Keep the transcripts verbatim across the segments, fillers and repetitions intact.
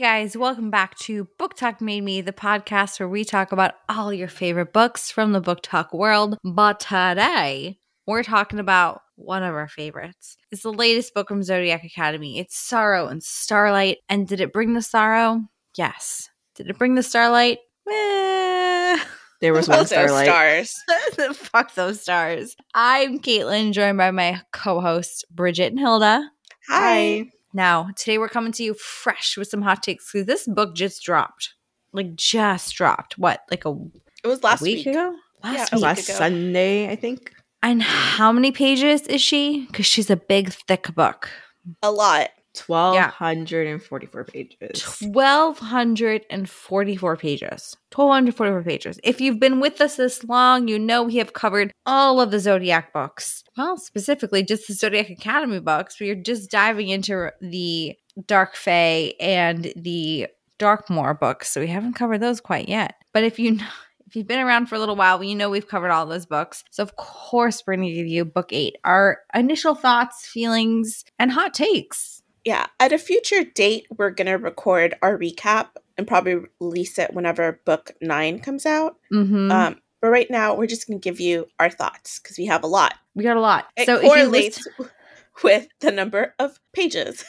guys, welcome back to BookTok Made Me, the podcast where we talk about all your favorite books from the BookTok world. But today, we're talking about one of our favorites. It's the latest book from Zodiac Academy. It's Sorrow and Starlight. And did it bring the sorrow? Yes. Did it bring the starlight? Eh. There was one starlight. Those stars. Fuck those stars. I'm Caitlin, joined by my co-hosts, Bridget and Hilda. Hi. Hi. Now, today we're coming to you fresh with some hot takes because this book just dropped. Like, just dropped. What? Like a It was last week, week ago? Last yeah, week Last ago. Sunday, I think. And how many pages is she? Because she's a big, thick book. A lot. twelve forty-four yeah. pages. twelve forty-four pages. twelve forty-four pages. If you've been with us this long, you know we have covered all of the Zodiac books. Well, specifically just the Zodiac Academy books. We are just diving into the Dark Fae and the Darkmoor books, so we haven't covered those quite yet. But if you know... If you've been around for a little while, you know we've covered all those books. So, of course, we're going to give you book eight, our initial thoughts, feelings, and hot takes. Yeah. At a future date, we're going to record our recap and probably release it whenever book nine comes out. Mm-hmm. Um, but right now, we're just going to give you our thoughts because we have a lot. We got a lot. It so correlates if you list- with the number of pages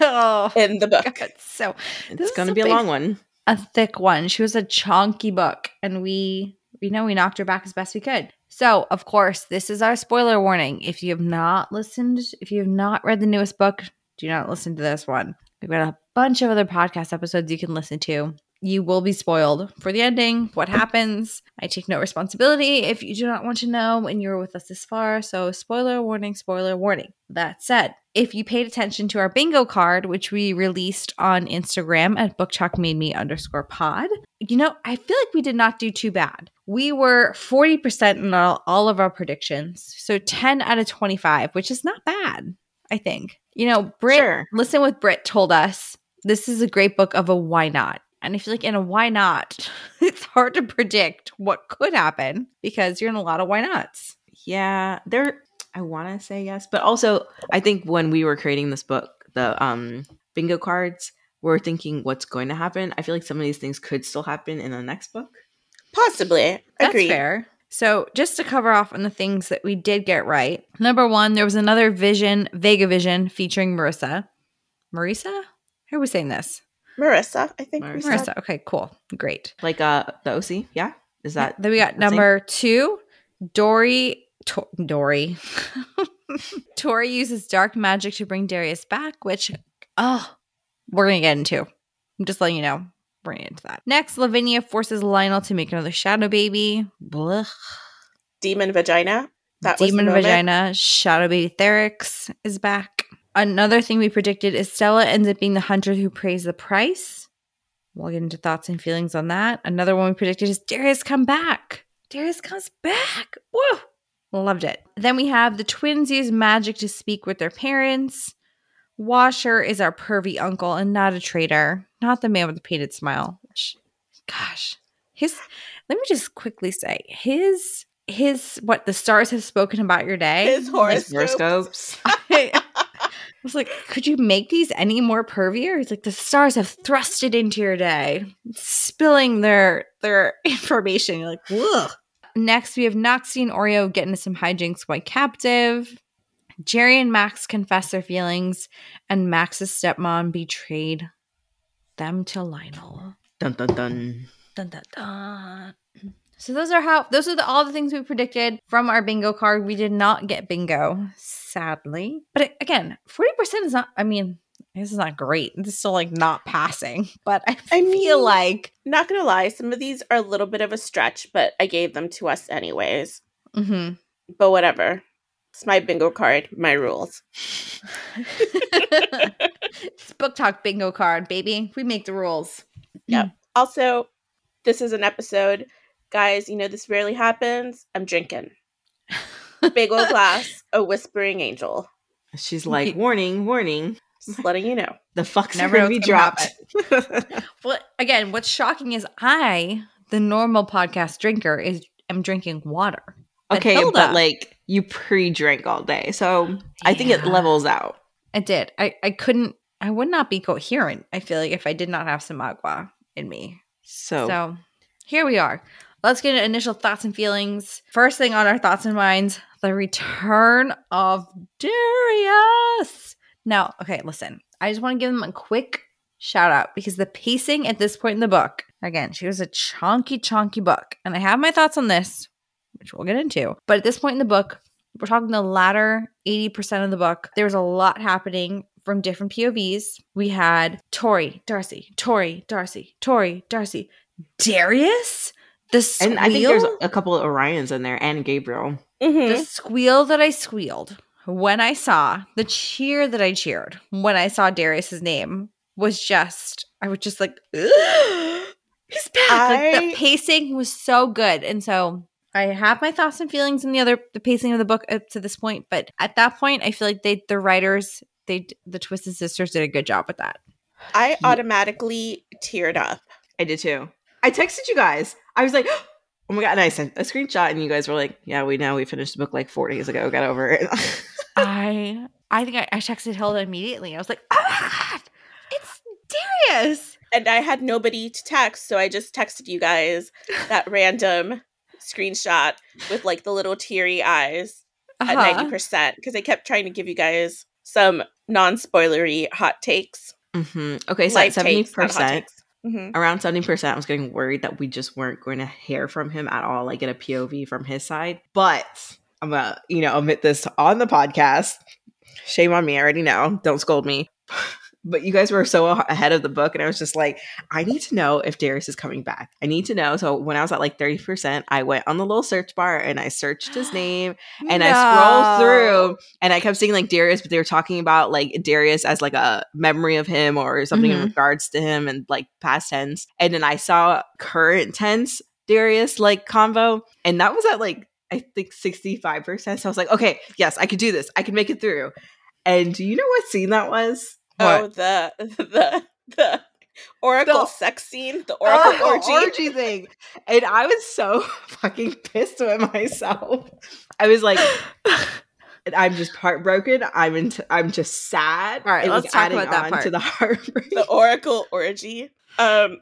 oh, in the book. God. So it's going to be a big- long one. A thick one. She was a chunky book, and we, you know, we knocked her back as best we could. So, of course, this is our spoiler warning. If you have not listened, if you have not read the newest book, do not listen to this one. We've got a bunch of other podcast episodes you can listen to. You will be spoiled for the ending, what happens. I take no responsibility if you do not want to know, and you're with us this far. So, spoiler warning, spoiler warning. That said, if you paid attention to our bingo card, which we released on Instagram at BookTalkMadeMe underscore pod, you know, I feel like we did not do too bad. We were forty percent in all, all of our predictions. So ten out of twenty-five, which is not bad, I think. You know, Britt, sure. Listen what Britt told us. This is a great book of a why not. And I feel like in a why not, it's hard to predict what could happen because you're in a lot of why nots. Yeah, there I want to say yes, but also I think when we were creating this book, the um, bingo cards, we're thinking what's going to happen. I feel like some of these things could still happen in the next book. Possibly. That's Agreed. Fair. So just to cover off on the things that we did get right. Number one, there was another vision, Vega vision featuring Marissa. Marissa? Who was saying this? Marissa, I think. Marissa. Marissa. Okay, cool. Great. Like uh, the O C? Yeah? Is that? Yeah. Then we got number same? two, Dory. To- Dory. Tori uses dark magic to bring Darius back, which, oh, we're going to get into. I'm just letting you know. We're going to get into that. Next, Lavinia forces Lionel to make another shadow baby. Blech. Demon vagina. That Demon was the vagina. Moment. Shadow baby Therix is back. Another thing we predicted is Stella ends up being the hunter who pays the price. We'll get into thoughts and feelings on that. Another one we predicted is Darius come back. Darius comes back. Whoa. Loved it. Then we have the twins use magic to speak with their parents. Washer is our pervy uncle and not a traitor. Not the man with the painted smile. Gosh. His, let me just quickly say, his, his, what the stars have spoken about your day. His horoscopes. I was like, could you make these any more pervier? He's like, the stars have thrusted into your day, spilling their, their information. You're like, ugh. Next, we have not seen Oreo get into some hijinks while captive. Jerry and Max confess their feelings, and Max's stepmom betrayed them to Lionel. Dun dun dun. Dun dun dun. So those are how those are the, all the things we predicted from our bingo card. We did not get bingo, sadly. But again, forty percent is not. I mean, this is not great. It's still like not passing, but I, I feel mean, like not gonna lie, some of these are a little bit of a stretch, but I gave them to us anyways. Mm-hmm. But whatever, it's my bingo card, my rules. It's book talk bingo card, baby. We make the rules. Yeah. Also, this is an episode, guys. You know this rarely happens. I'm drinking big old glass, a whispering angel. She's like, warning, warning. Just letting you know. The fuck's never going to be dropped. Well, again, what's shocking is I, the normal podcast drinker, is am drinking water. But okay, Hilda, but like you pre-drink all day. So yeah. I think it levels out. It did. I, I couldn't. I would not be coherent, I feel like, if I did not have some agua in me. So. So here we are. Let's get into initial thoughts and feelings. First thing on our thoughts and minds, the return of Darius. Now, okay, listen. I just want to give him a quick shout out because the pacing at this point in the book, again, she was a chonky, chonky book. And I have my thoughts on this, which we'll get into. But at this point in the book, we're talking the latter eighty percent of the book. There was a lot happening from different P O Vs. We had Tori, Darcy, Tori, Darcy, Tori, Darcy, Darius? The squeal? And I think there's a couple of Orions in there and Gabriel. Mm-hmm. The squeal that I squealed when I saw, the cheer that I cheered when I saw Darius's name was just, I was just like, ugh, he's back. I... Like, the pacing was so good. And so I have my thoughts and feelings in the other the pacing of the book up to this point, but at that point, I feel like they the writers, they the Twisted Sisters did a good job with that. I automatically teared up. I did too. I texted you guys. I was like, oh my God. And I sent a screenshot and you guys were like, yeah, we know we finished the book like four days ago. Got over it. I I think I, I texted Hilda immediately. I was like, oh my God, it's Darius. And I had nobody to text. So I just texted you guys that random screenshot with like the little teary eyes uh-huh. at ninety percent. Because I kept trying to give you guys some non-spoilery hot takes. Mm-hmm. Okay, so at seventy percent. Mm-hmm. Around seventy percent, I was getting worried that we just weren't going to hear from him at all, like get a P O V from his side. But I'm going to, you know, admit this on the podcast. Shame on me. I already know. Don't scold me. But you guys were so ahead of the book. And I was just like, I need to know if Darius is coming back. I need to know. So when I was at like thirty percent, I went on the little search bar and I searched his name and no. I scrolled through and I kept seeing like Darius, but they were talking about like Darius as like a memory of him or something mm-hmm. in regards to him and like past tense. And then I saw current tense Darius like convo. And that was at like, I think sixty-five percent. So I was like, okay, yes, I could do this. I could make it through. And do you know what scene that was? What? Oh, the the the Oracle the, sex scene, the Oracle uh, orgy. orgy thing. And I was so fucking pissed with myself. I was like, I'm just heartbroken. I'm in t- I'm just sad. All right, it let's talk about that part. To the heartbreak. The Oracle orgy. Um.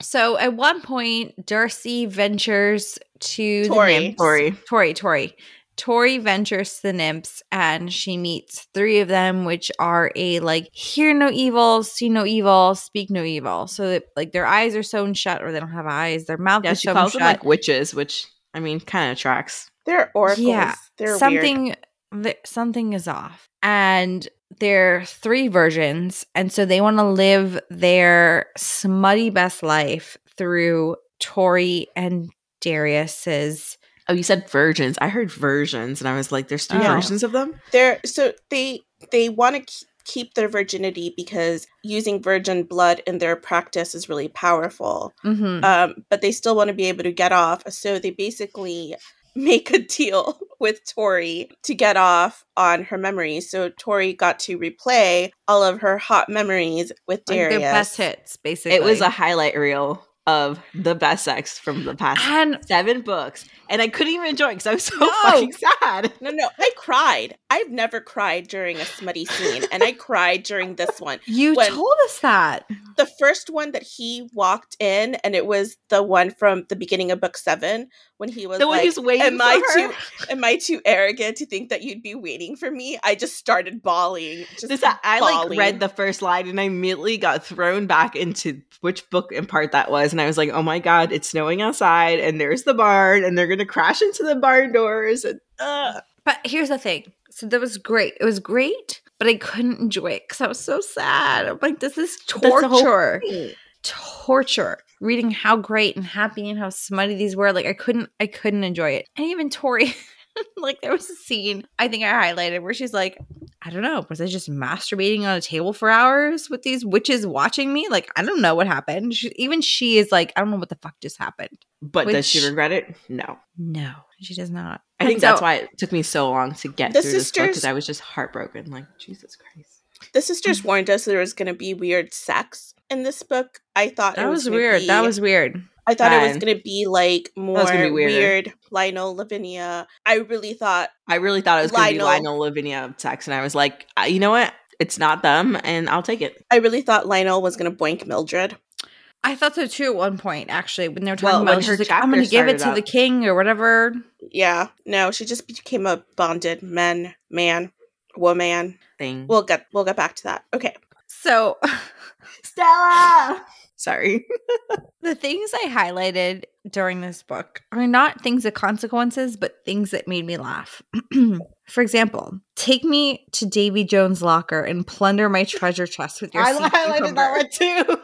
So at one point, Darcy ventures to Tori. the nymphs. Tori. Tori. Tori. Tori ventures to the nymphs and she meets three of them, which are a like hear no evil, see no evil, speak no evil. So that like their eyes are sewn shut, or they don't have eyes. Their mouth yeah, is sewn shut. Them, like witches, which I mean, kind of tracks. They're oracles. Yeah, they're something. Th- something is off, and they're three virgins, and so they want to live their smutty best life through Tori and Darius's. Oh, you said virgins. I heard versions, and I was like, "There's three oh. versions of them." They're so they they want to keep their virginity because using virgin blood in their practice is really powerful. Mm-hmm. Um, but they still want to be able to get off, so they basically make a deal with Tori to get off on her memories. So Tori got to replay all of her hot memories with Darius. Like their best hits, basically. It was a highlight reel of the best sex from the past and seven books. And I couldn't even enjoy it because I was so no. fucking sad. No, no. I cried. I've never cried during a smutty scene. And I cried during this one. You when told us that. The first one that he walked in, and it was the one from the beginning of book seven, when he was the like, one who's waiting am, for I her? Too, am I too arrogant to think that you'd be waiting for me? I just started bawling. Just this, bawling. I like read the first line and I immediately got thrown back into which book and part that was. And I was like, oh my God, it's snowing outside and there's the barn and they're going to crash into the barn doors. And, uh. But here's the thing. So that was great. It was great, but I couldn't enjoy it because I was so sad. I'm like, this is torture. Torture. Reading how great and happy and how smutty these were. Like I couldn't, I couldn't enjoy it. And even Tori, like there was a scene I think I highlighted where she's like, I don't know, was I just masturbating on a table for hours with these witches watching me? Like, I don't know what happened. She, even she is like, I don't know what the fuck just happened. But Which, does she regret it? No. No, she does not. I think so, that's why it took me so long to get through sisters, this book because I was just heartbroken. Like, Jesus Christ. The sisters warned us there was going to be weird sex in this book. I thought that it was, was weird. Be, that was weird. I thought and it was going to be like more be weird Lionel, Lavinia. I really thought I really thought it was going to be Lionel, Lavinia sex, and I was like, you know what? it's not them, and I'll take it. I really thought Lionel was going to boink Mildred. I thought so too at one point, actually, when they were talking well, about her, I'm going to give it to up. the king or whatever. Yeah. No, she just became a bonded men, man, woman thing. We'll get we'll get back to that. Okay. So, Stella. Sorry. The things I highlighted during this book are not things of consequences, but things that made me laugh. For example, take me to Davy Jones' locker and plunder my treasure chest with your I highlighted that one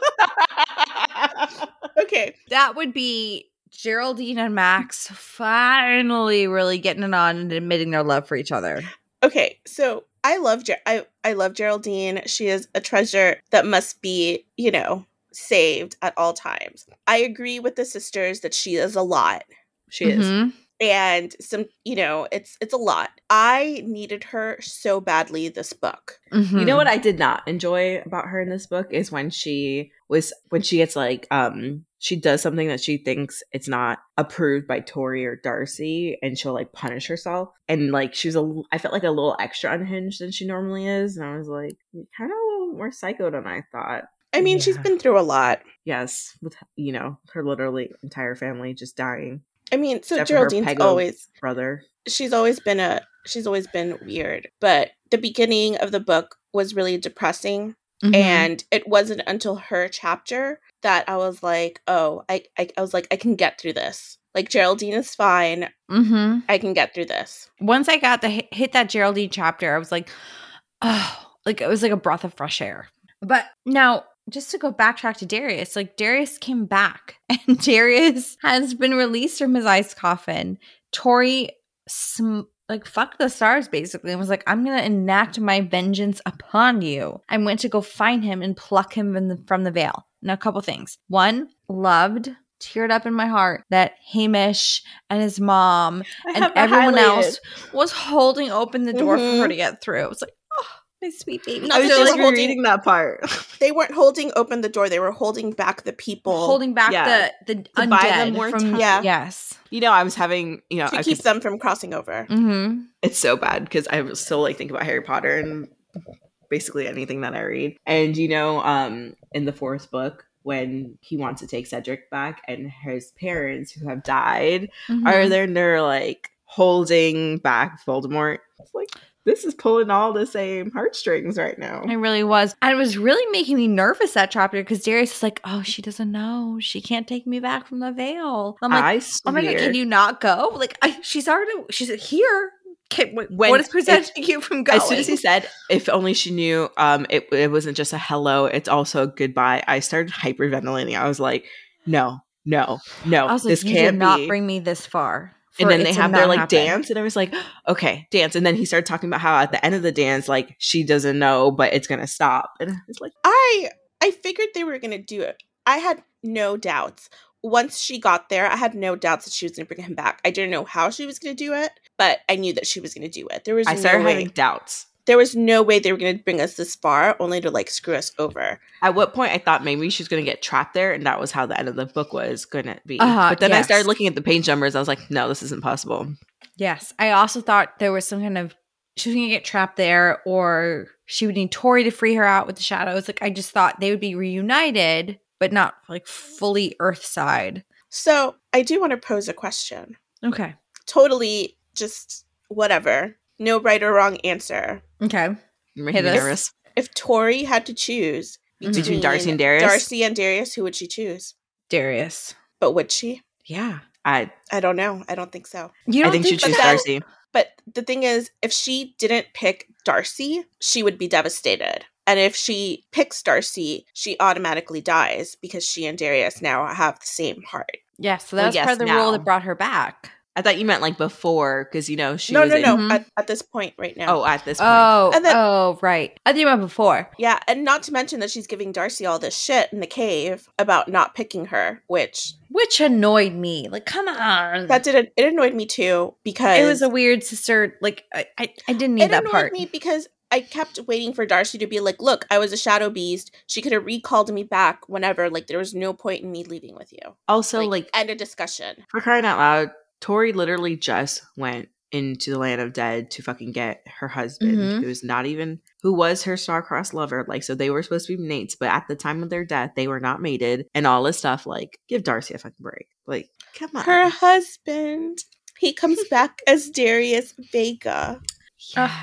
too. Okay. That would be Geraldine and Max finally really getting it on and admitting their love for each other. Okay, so I love Ger- I, I love Geraldine. She is a treasure that must be, you know, saved at all times. I agree with the sisters that she is a lot. She mm-hmm. is. And some, you know, it's it's a lot. I needed her so badly this book. Mm-hmm. You know what I did not enjoy about her in this book is when she was when she gets like um she does something that she thinks it's not approved by Tori or Darcy, and she'll like punish herself. And like she was a I felt like a little extra unhinged than she normally is, and I was like kind of a little more psycho than I thought. I mean, yeah. She's been through a lot. Yes. With, you know, her literally entire family just dying. I mean, so Geraldine's always brother. She's always been a she's always been weird. But the beginning of the book was really depressing. Mm-hmm. And it wasn't until her chapter that I was like, oh, I, I, I was like, I can get through this. Like, Geraldine is fine. Mm-hmm. I can get through this. Once I got the hit that Geraldine chapter, I was like, oh, like it was like a breath of fresh air. But now, just to go backtrack to Darius, like Darius came back and Darius has been released from his ice coffin. Tori sm- like fucked the stars basically and was like, I'm going to enact my vengeance upon you. I went to go find him and pluck him in the- from the veil. Now, a couple things. One, loved, teared up in my heart that Hamish and his mom and everyone else was holding open the door mm-hmm. for her to get through. It was like, my sweet baby. No, I was so just like holding, reading that part. They weren't holding open the door. They were holding back the people. Holding back yeah. the, the to undead. Buy them more from, time. Yeah. Yes. You know, I was having, you know. To I keep could, them from crossing over. Mm-hmm. It's so bad because I was still like thinking about Harry Potter and basically anything that I read. And, you know, um, in the fourth book, when he wants to take Cedric back and his parents who have died mm-hmm. are there and they're like holding back Voldemort. It's like, this is pulling all the same heartstrings right now. It really was. And it was really making me nervous, that chapter, because Darius is like, oh, she doesn't know. She can't take me back from the veil. I'm like, I swear. Oh my God, can you not go? Like, I, she's already, she's here. Can, what, when, what is presenting it, you from going? As soon as he said, if only she knew um, it, it wasn't just a hello, it's also a goodbye, I started hyperventilating. I was like, no, no, no. I was like, this you can't did not be. bring me this far. And then they have their like happen. dance and I was like, okay, dance. And then he started talking about how at the end of the dance, like she doesn't know, but it's going to stop. And I was like, I, I figured they were going to do it. I had no doubts. Once she got there, I had no doubts that she was going to bring him back. I didn't know how she was going to do it, but I knew that she was going to do it. There was I started no having way. doubts. There was no way they were going to bring us this far only to like screw us over. At what point I thought maybe she's going to get trapped there and that was how the end of the book was going to be. Uh-huh, but then yes. I started looking at the page numbers. I was like, no, this isn't possible. Yes. I also thought there was some kind of, she was going to get trapped there or she would need Tori to free her out with the shadows. Like I just thought they would be reunited, but not like fully Earthside. So I do want to pose a question. Okay. Totally just whatever. No right or wrong answer. Okay. You're making me nervous. If Tori had to choose mm-hmm. between Darcy and Darius, Darcy and Darius, who would she choose? Darius. But would she? Yeah. I I don't know. I don't think so. You don't I think, think she'd choose that, Darcy. But the thing is, if she didn't pick Darcy, she would be devastated. And if she picks Darcy, she automatically dies because she and Darius now have the same heart. Yeah, so that well, was yes, part of the now. rule that brought her back. I thought you meant like before, because you know she. No, was no, in- no. Mm-hmm. At, at this point, right now. Oh, at this point. Oh, and then, oh, right. I think about before. Yeah, and not to mention that she's giving Darcy all this shit in the cave about not picking her, which which annoyed me. Like, come on. That did it. It annoyed me too because it was a weird sister. Like, I, I, I didn't need that part. It annoyed me because I kept waiting for Darcy to be like, look, I was a shadow beast. She could have recalled me back whenever. Like, there was no point in me leaving with you. Also, like, like end of discussion. For crying out loud. Tori literally just went into the land of dead to fucking get her husband, mm-hmm. who's not even who was her star-crossed lover. Like, so they were supposed to be mates, but at the time of their death, they were not mated and all this stuff. Like, give Darcy a fucking break. Like, come on. Her husband, he comes back as Darius Vega. Yeah. Uh,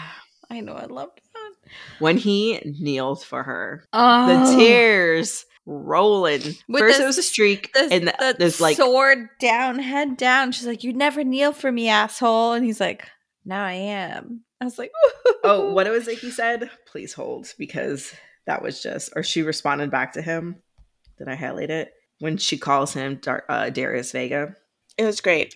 I know, I love that. When he kneeled for her, oh. the tears rolling. With First, the, it was a streak, the, and the, the like sword down, head down. She's like, "You never kneel for me, asshole," and he's like, "Now I am." I was like, ooh. "Oh, what it was like?" He said, "Please hold," because that was just. Or she responded back to him. Did I highlight it when she calls him Dar- uh, Darius Vega? It was great.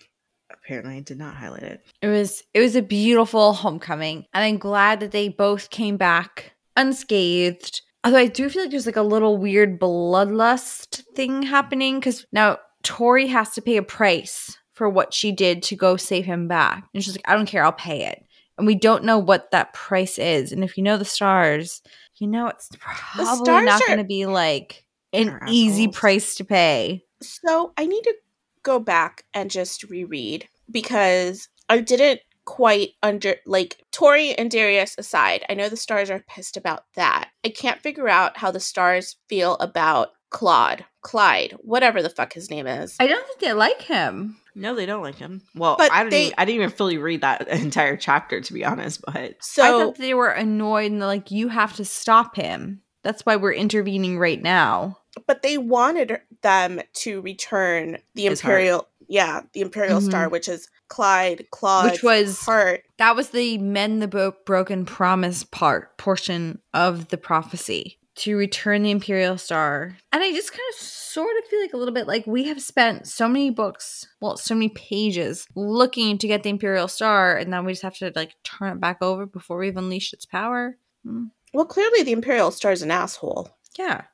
Apparently I did not highlight it. It was it was a beautiful homecoming. And I'm glad that they both came back unscathed. Although I do feel like there's like a little weird bloodlust thing happening. Because now Tori has to pay a price for what she did to go save him back. And she's like, I don't care. I'll pay it. And we don't know what that price is. And if you know the stars, you know it's probably not are- going to be like an easy price to pay. So I need to go back and just reread, because I didn't quite under like Tori and Darius aside, I know the stars are pissed about that. I can't figure out how the stars feel about Claude Clyde whatever the fuck his name is. I don't think they like him. No, they don't like him. Well, but I didn't they, even, I didn't even fully read that entire chapter, to be honest, but so I thought they were annoyed and like, you have to stop him, that's why we're intervening right now. But they wanted them to return the His Imperial, heart. yeah, the Imperial mm-hmm. Star, which is Clyde, Claude's which was heart. That was the mend the bo- broken promise part portion of the prophecy, to return the Imperial Star. And I just kind of sort of feel like a little bit like we have spent so many books, well, so many pages looking to get the Imperial Star, and now we just have to like turn it back over before we've unleashed its power. Mm. Well, clearly the Imperial Star is an asshole. Yeah.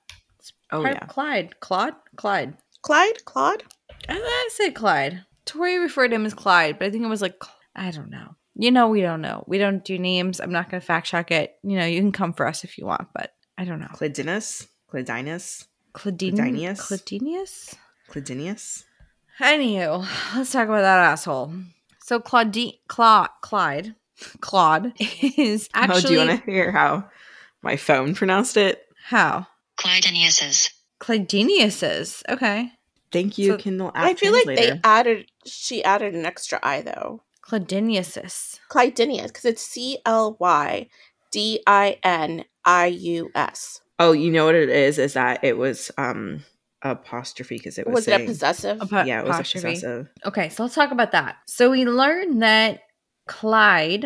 Oh, yeah. Clyde. Claude? Clyde. Clyde? Claude? I, I said Clyde. Tori referred to him as Clyde, but I think it was like, I don't know. You know, we don't know. We don't do names. I'm not going to fact check it. You know, you can come for us if you want, but I don't know. Clydinius? Clydinius? Clydinius? Clydinius? Clydinius? Anywho, let's talk about that asshole. So, Claudine, Cla- Clyde, Claude is actually. Oh, do you want to hear how my phone pronounced it? How? Clydinius's. Clydinius's. Okay. Thank you, so, Kindle. I feel like they added, she added an extra I though. Clydinius's. Clydinius, because it's C L Y D I N I U S. Oh, you know what it is? Is that it was um apostrophe because it was. Was saying, it a possessive? Apo- yeah, it was apostrophe. A possessive. Okay, so let's talk about that. So we learned that Clyde,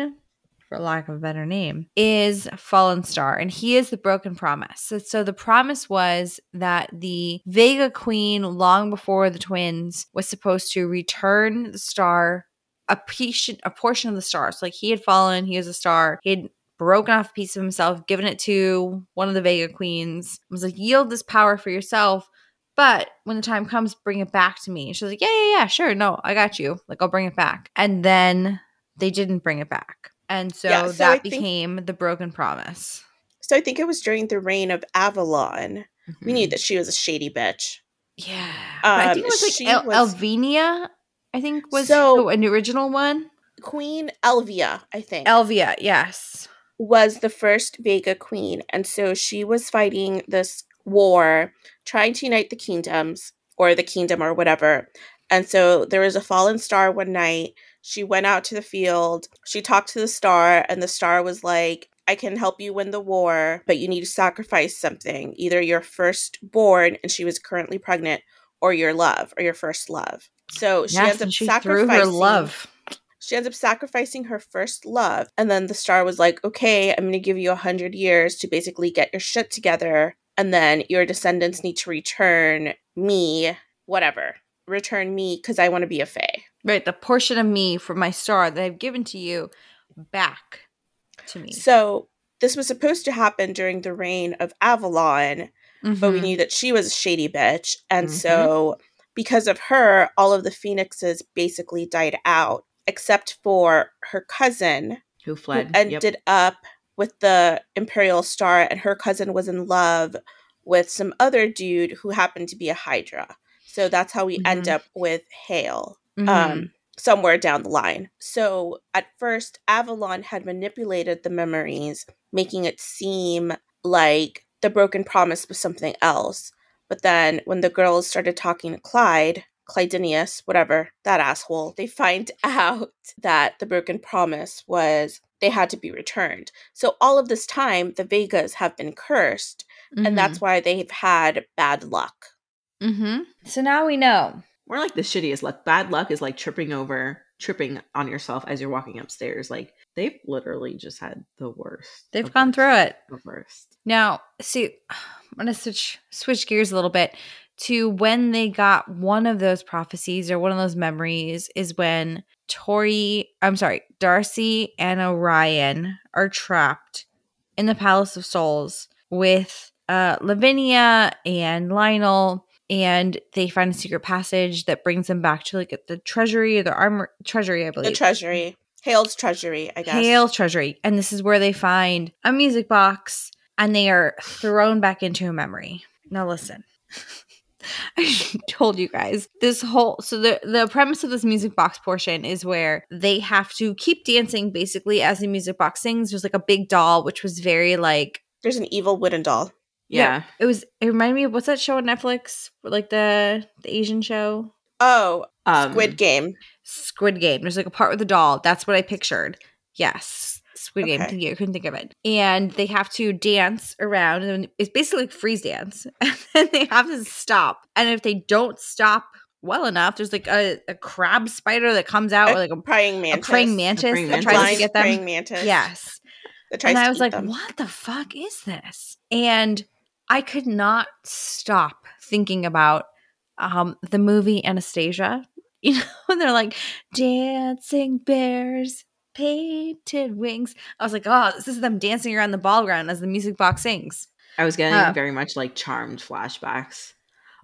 for lack of a better name, is Fallen Star, and he is the broken promise. So, so the promise was that the Vega Queen, long before the twins, was supposed to return the star, a piece, a portion of the star. So like he had fallen, he was a star, he had broken off a piece of himself, given it to one of the Vega Queens. It was like, yield this power for yourself, but when the time comes, bring it back to me. And she was like, yeah, yeah, yeah, sure, no, I got you. Like, I'll bring it back. And then they didn't bring it back. And so, yeah, so that think, became the broken promise. So I think it was during the reign of Avalon. Mm-hmm. We knew that she was a shady bitch. Yeah. Um, I think it was like El- was, Lavinia, I think was so, oh, an original one. Queen Elvia, I think. Elvia, yes. Was the first Vega queen. And so she was fighting this war, trying to unite the kingdoms or the kingdom or whatever. And so there was a fallen star one night. She went out to the field, she talked to the star, and the star was like, I can help you win the war, but you need to sacrifice something. Either your firstborn, and she was currently pregnant, or your love, or your first love. So she yes, ends up she sacrificing threw her love. She ends up sacrificing her first love. And then the star was like, okay, I'm going to give you a hundred years to basically get your shit together. And then your descendants need to return me, whatever. Return me, because I want to be a fae. Right, the portion of me from my star that I've given to you back to me. So this was supposed to happen during the reign of Avalon, mm-hmm. but we knew that she was a shady bitch. And mm-hmm. so because of her, all of the phoenixes basically died out, except for her cousin. Who fled. Who ended yep. up with the Imperial Star, and her cousin was in love with some other dude who happened to be a Hydra. So that's how we mm-hmm. end up with Hale. Mm-hmm. Um, somewhere down the line. So at first, Avalon had manipulated the memories, making it seem like the broken promise was something else. But then when the girls started talking to Clyde, Clydinius, whatever, that asshole, they find out that the broken promise was they had to be returned. So all of this time, the Vegas have been cursed, mm-hmm. and that's why they've had bad luck. Mm-hmm. So now we know. We're like the shittiest luck. Bad luck is like tripping over, tripping on yourself as you're walking upstairs. Like, they've literally just had the worst. They've gone worst, through it. The worst. Now, see, I'm going to switch switch gears a little bit to when they got one of those prophecies or one of those memories is when Tori, I'm sorry, Darcy and Orion are trapped in the Palace of Souls with uh, Lavinia and Lionel. And they find a secret passage that brings them back to like the treasury, or the armor treasury, I believe. The treasury. Hale's treasury, I guess. Hale's treasury. And this is where they find a music box and they are thrown back into a memory. Now listen. I told you guys this whole so the the premise of this music box portion is where they have to keep dancing basically as the music box sings. There's like a big doll, which was very like there's an evil wooden doll. Yeah. yeah. It was it reminded me of what's that show on Netflix? Like the the Asian show? Oh, um, Squid Game. Squid Game. There's like a part with a doll. That's what I pictured. Yes. Squid okay. Game. I couldn't think of it. And they have to dance around, and it's basically like freeze dance. And then they have to stop. And if they don't stop well enough, there's like a, a crab spider that comes out, a or like a praying mantis. A praying mantis, a praying mantis. that tries Blind to get them. Praying mantis. Yes. That tries and to I was like, them. What the fuck is this? And I could not stop thinking about um, the movie Anastasia. You know, and they're like, dancing bears, painted wings. I was like, oh, this is them dancing around the ballround as the music box sings. I was getting uh, very much like Charmed flashbacks.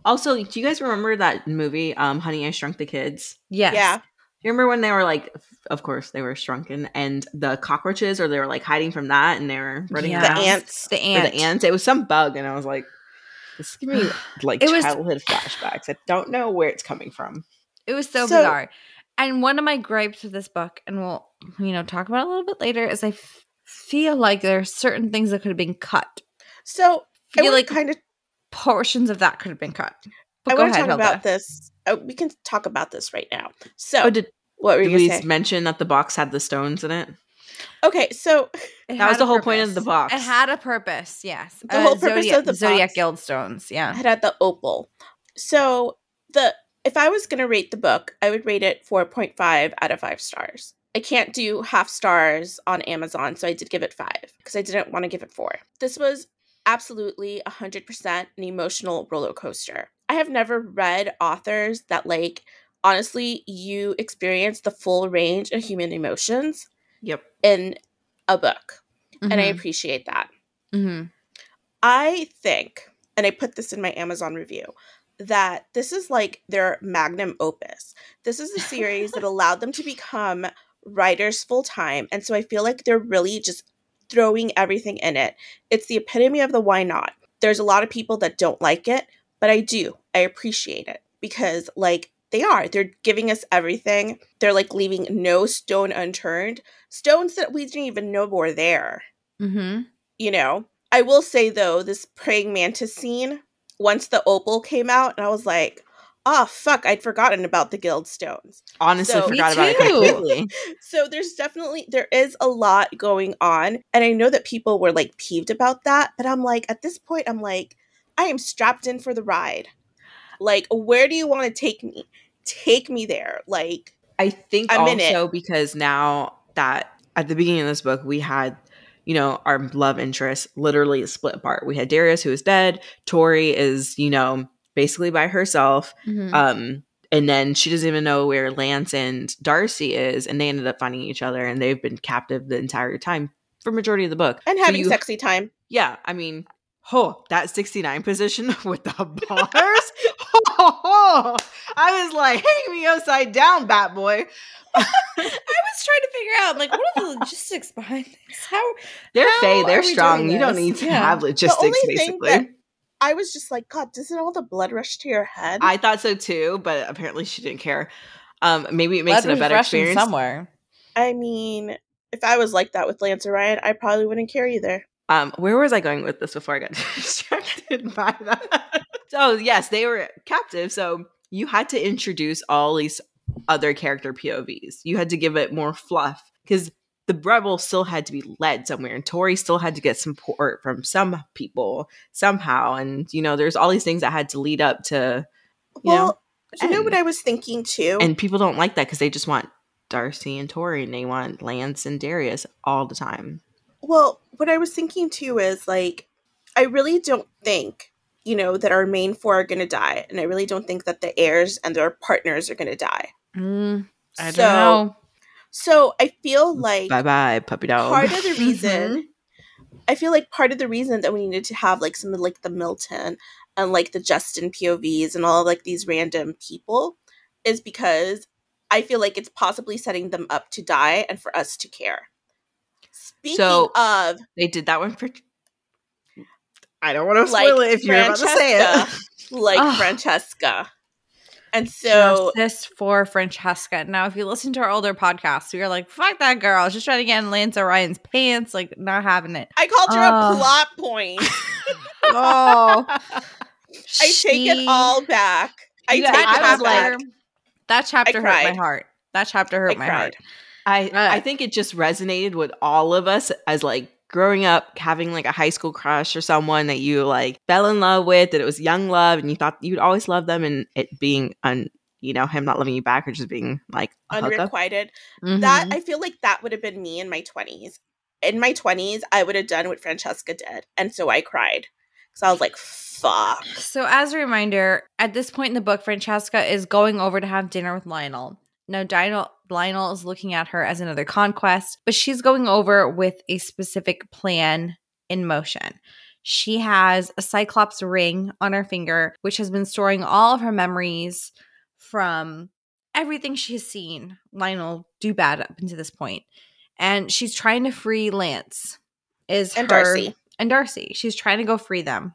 Also, do you guys remember that movie, um, Honey, I Shrunk the Kids? Yes. Yeah. Do you remember when they were like, of course, they were shrunken, and the cockroaches, or they were like hiding from that, and they were running yeah. around? The ants. The ants. The ants. It was some bug, and I was like, this is giving me like it childhood was, flashbacks. I don't know where it's coming from. It was so, so bizarre. And one of my gripes with this book, and we'll you know talk about it a little bit later, is I f- feel like there are certain things that could have been cut. So I feel I like kind of portions of that could have been cut. But I want to talk Hilda. about this. Oh, we can talk about this right now. So oh, did, what were did you we mention that the box had the stones in it? Okay, so it that was the whole purpose. point of the box. It had a purpose, yes. The uh, whole purpose Zodiac, of the Zodiac box. Zodiac Guildstones, yeah. It had the opal. So the if I was going to rate the book, I would rate it four point five out of five stars. I can't do half stars on Amazon, so I did give it five because I didn't want to give it four. This was absolutely one hundred percent an emotional roller coaster. I have never read authors that, like, honestly, you experience the full range of human emotions yep. in a book. Mm-hmm. And I appreciate that. Mm-hmm. I think, and I put this in my Amazon review, that this is like their magnum opus. This is a series that allowed them to become writers full-time. And so I feel like they're really just throwing everything in it. It's the epitome of the why not. There's a lot of people that don't like it, but I do. I appreciate it because, like, they are. They're giving us everything. They're, like, leaving no stone unturned. Stones that we didn't even know were there. Mm-hmm. You know? I will say, though, this praying mantis scene, once the opal came out, and I was like, oh, fuck, I'd forgotten about the guild stones. Honestly, so, forgot about it completely. So there's definitely, there is a lot going on. And I know that people were, like, peeved about that. But I'm like, at this point, I'm like, I am strapped in for the ride. Like, where do you want to take me? Take me there. Like, I think I'm also because now that at the beginning of this book, we had, you know, our love interests literally split apart. We had Darius, who is dead. Tori is, you know, basically by herself. Mm-hmm. Um, and then she doesn't even know where Lance and Darcy is. And they ended up finding each other. And they've been captive the entire time for majority of the book. And having so you, sexy time. Yeah. I mean, oh, that sixty-nine position with the bars. oh, oh, oh. I was like, hang me upside down, bat boy. I was trying to figure out, like, what are the logistics behind this? How they're how fey, they're strong. You don't need to yeah. have logistics. The only thing basically. That I was just like, God, doesn't all the blood rush to your head? I thought so too, but apparently she didn't care. Um, maybe it makes Blood it a better experience somewhere. I mean, if I was like that with Lance or Ryan, I probably wouldn't care either. Um, where was I going with this before I got distracted by that? So yes, they were captive. So you had to introduce all these other character P O Vs. You had to give it more fluff because the rebel still had to be led somewhere, and Tori still had to get support from some people somehow. And you know, there's all these things that had to lead up to. You well, know, you end. know what I was thinking too, and people don't like that because they just want Darcy and Tori, and they want Lance and Darius all the time. Well, what I was thinking too is like, I really don't think, you know, that our main four are going to die, and I really don't think that the heirs and their partners are going to die. Mm, I so, don't know. So I feel like bye bye puppy dog. Part of the reason I feel like part of the reason that we needed to have like some of like the Milton and like the Justin P O Vs and all of, like these random people is because I feel like it's possibly setting them up to die and for us to care. Speaking so, of, they did that one for. I don't want to spoil like it if Francesca, you're about to say it. Like oh. Francesca. And so this for Francesca. Now, if you listen to our older podcasts, we are like, fuck that girl. She's trying to get in Lance Orion's pants, like not having it. I called her uh, a plot point. oh. I she, take it all back. I take that, it I was back. Like, that chapter hurt my heart. That chapter hurt I my cried. heart. I, uh, I think it just resonated with all of us as like growing up, having like a high school crush or someone that you like fell in love with, that it was young love and you thought you'd always love them, and it being, un, you know, him not loving you back or just being like unrequited. Mm-hmm. That I feel like that would have been me in my twenties. In my twenties, I would have done what Francesca did. And so I cried. So I was like, fuck. So as a reminder, at this point in the book, Francesca is going over to have dinner with Lionel. Now, Dino- Lionel is looking at her as another conquest, but she's going over with a specific plan in motion. She has a Cyclops ring on her finger, which has been storing all of her memories from everything she has seen Lionel do bad up until this point. And she's trying to free Lance. Is and her- Darcy. And Darcy. She's trying to go free them.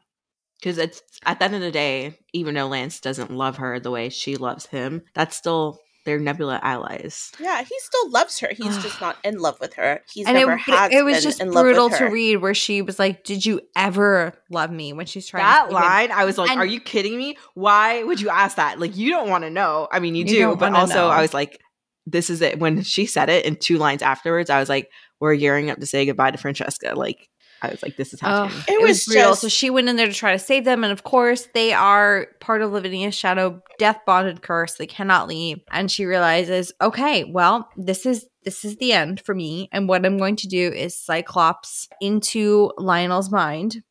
Because it's at the end of the day, even though Lance doesn't love her the way she loves him, that's still... They're Nebula allies. Yeah, he still loves her. He's just not in love with her. He's and never it, has it, it was been just in brutal to read where she was like, "Did you ever love me?" When she's trying that to line, I was like, and "Are you kidding me? Why would you ask that? Like, you don't want to know. I mean, you, you do, but also, know. I was like, this is it." When she said it, in two lines afterwards, I was like, "We're gearing up to say goodbye to Francesca." Like, I was like, "This is happening." Oh, it, it was, was brutal. Just- so she went in there to try to save them, and of course, they are part of Lavinia's shadow death bonded curse. They cannot leave, and she realizes, okay, well, this is this is the end for me, and what I'm going to do is Cyclops into Lionel's mind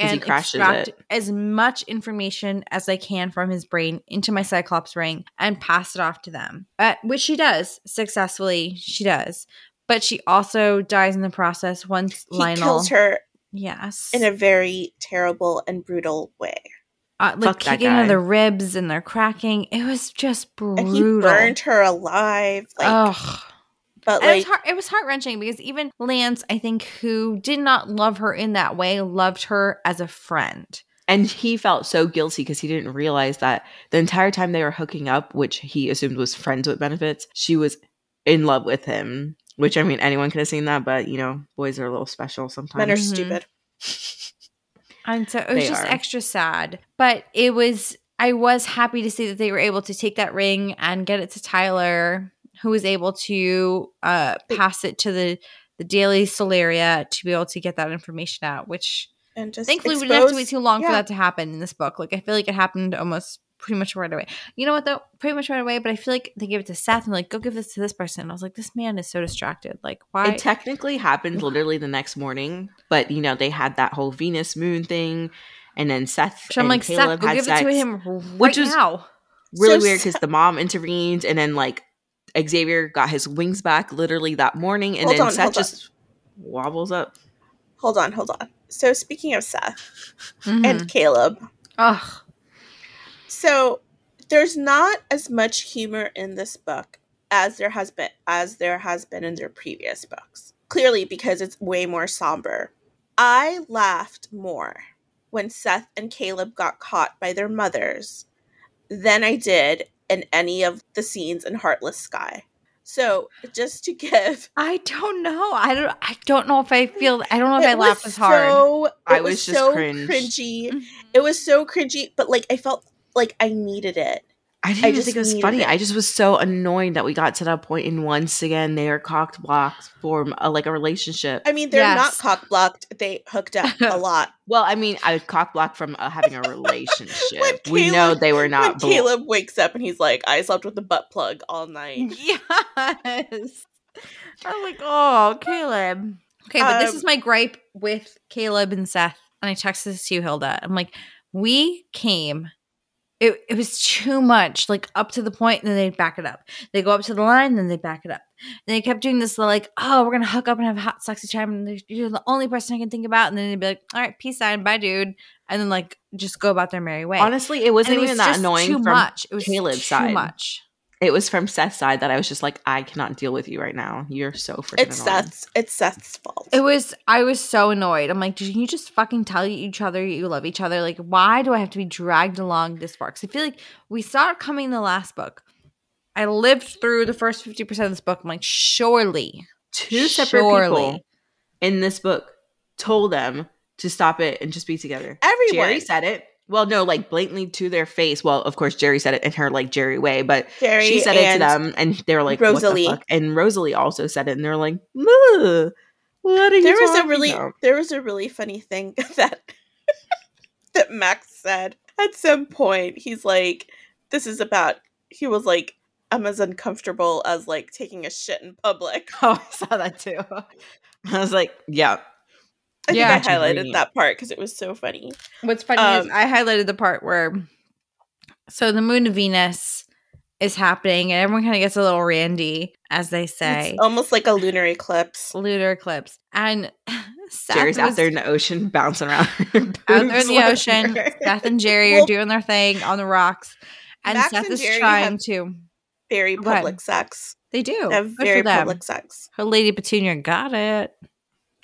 and extract it. As much information as I can from his brain into my Cyclops ring and pass it off to them, uh, which she does successfully. She does. But she also dies in the process once he Lionel kills her. Yes, in a very terrible and brutal way, uh, like Fuck kicking her the ribs and they're cracking. It was just brutal. And he burned her alive. Like, Ugh. But and like it was, heart- it was heart-wrenching because even Lance, I think, who did not love her in that way, loved her as a friend. And he felt so guilty because he didn't realize that the entire time they were hooking up, which he assumed was friends with benefits, she was in love with him. Which, I mean, anyone could have seen that, but, you know, boys are a little special sometimes. Men are mm-hmm. stupid. And so it was they just are. extra sad. But it was – I was happy to see that they were able to take that ring and get it to Tyler, who was able to uh, pass it to the, the Daily Solaria to be able to get that information out, which and just thankfully expose, we didn't have to wait too long yeah. for that to happen in this book. Like, I feel like it happened almost – pretty much right away. You know what though? Pretty much right away, but I feel like they gave it to Seth and like, go give this to this person. I was like, this man is so distracted. Like, why? It technically happened literally the next morning, but you know, they had that whole Venus moon thing, and then Seth so and I'm like, Caleb Seth, go had give sex, it to him right which was now. Really so weird because the mom intervened, and then like Xavier got his wings back literally that morning, and hold then on, Seth just on. wobbles up. Hold on, hold on. So speaking of Seth mm-hmm. and Caleb, ugh. So there's not as much humor in this book as there has been as there has been in their previous books. Clearly, because it's way more somber. I laughed more when Seth and Caleb got caught by their mothers than I did in any of the scenes in Heartless Sky. So just to give, I don't know. I don't. I don't know if I feel. I don't know if I laughed as hard. So, I was, was just so cringe. cringy. It was so cringy, but like I felt like I needed it. I didn't I even think it was funny. It. I just was so annoyed that we got to that point, and once again, they are cocked blocked for a, like a relationship. I mean, they're yes. not cocked blocked. They hooked up a lot. Well, I mean, I was cocked blocked from uh, having a relationship. Caleb, we know they were not. When blo- Caleb wakes up and he's like, "I slept with a butt plug all night." Yes. I'm like, "Oh, Caleb." Okay, but um, this is my gripe with Caleb and Seth, and I texted this to you, Hilda. I'm like, we came. It it was too much, like up to the point, and then they'd back it up. They go up to the line, then they back it up. And they kept doing this, like, oh, we're going to hook up and have a hot, sexy time, and you're the only person I can think about. And then they'd be like, all right, peace sign, bye, dude. And then, like, just go about their merry way. Honestly, it wasn't it even was that annoying too from much. It was Caleb's too side. Too much. It was from Seth's side that I was just like, I cannot deal with you right now. You're so freaking it's annoying. Seth's, it's Seth's fault. It was – I was so annoyed. I'm like, can you just fucking tell each other you love each other? Like, why do I have to be dragged along this far? Because I feel like we saw it coming in the last book. I lived through the first fifty percent of this book. I'm like, surely. Two separate surely. people in this book told them to stop it and just be together. Everyone. Jerry said it. Well, no, like blatantly to their face. Well, of course, Jerry said it in her like Jerry way, but Jerry she said it to them, and they were like, Rosalie. What the fuck? And Rosalie also said it, and they were like, what are you there was a really about? There was a really funny thing that that Max said at some point. He's like, this is about, he was like, I'm as uncomfortable as like taking a shit in public. Oh, I saw that too. I was like, yeah. I yeah, think I highlighted brilliant. that part because it was so funny. What's funny um, is I highlighted the part where so the moon of Venus is happening and everyone kind of gets a little randy, as they say. It's almost like a lunar eclipse. Lunar eclipse. And Seth Jerry's was, out there in the ocean bouncing around. Out there in the ocean. Seth and Jerry well, are doing their thing on the rocks. And Max Seth and is Jerry trying to. Very public sex. They do. They have very public sex. Her Lady Petunia got it.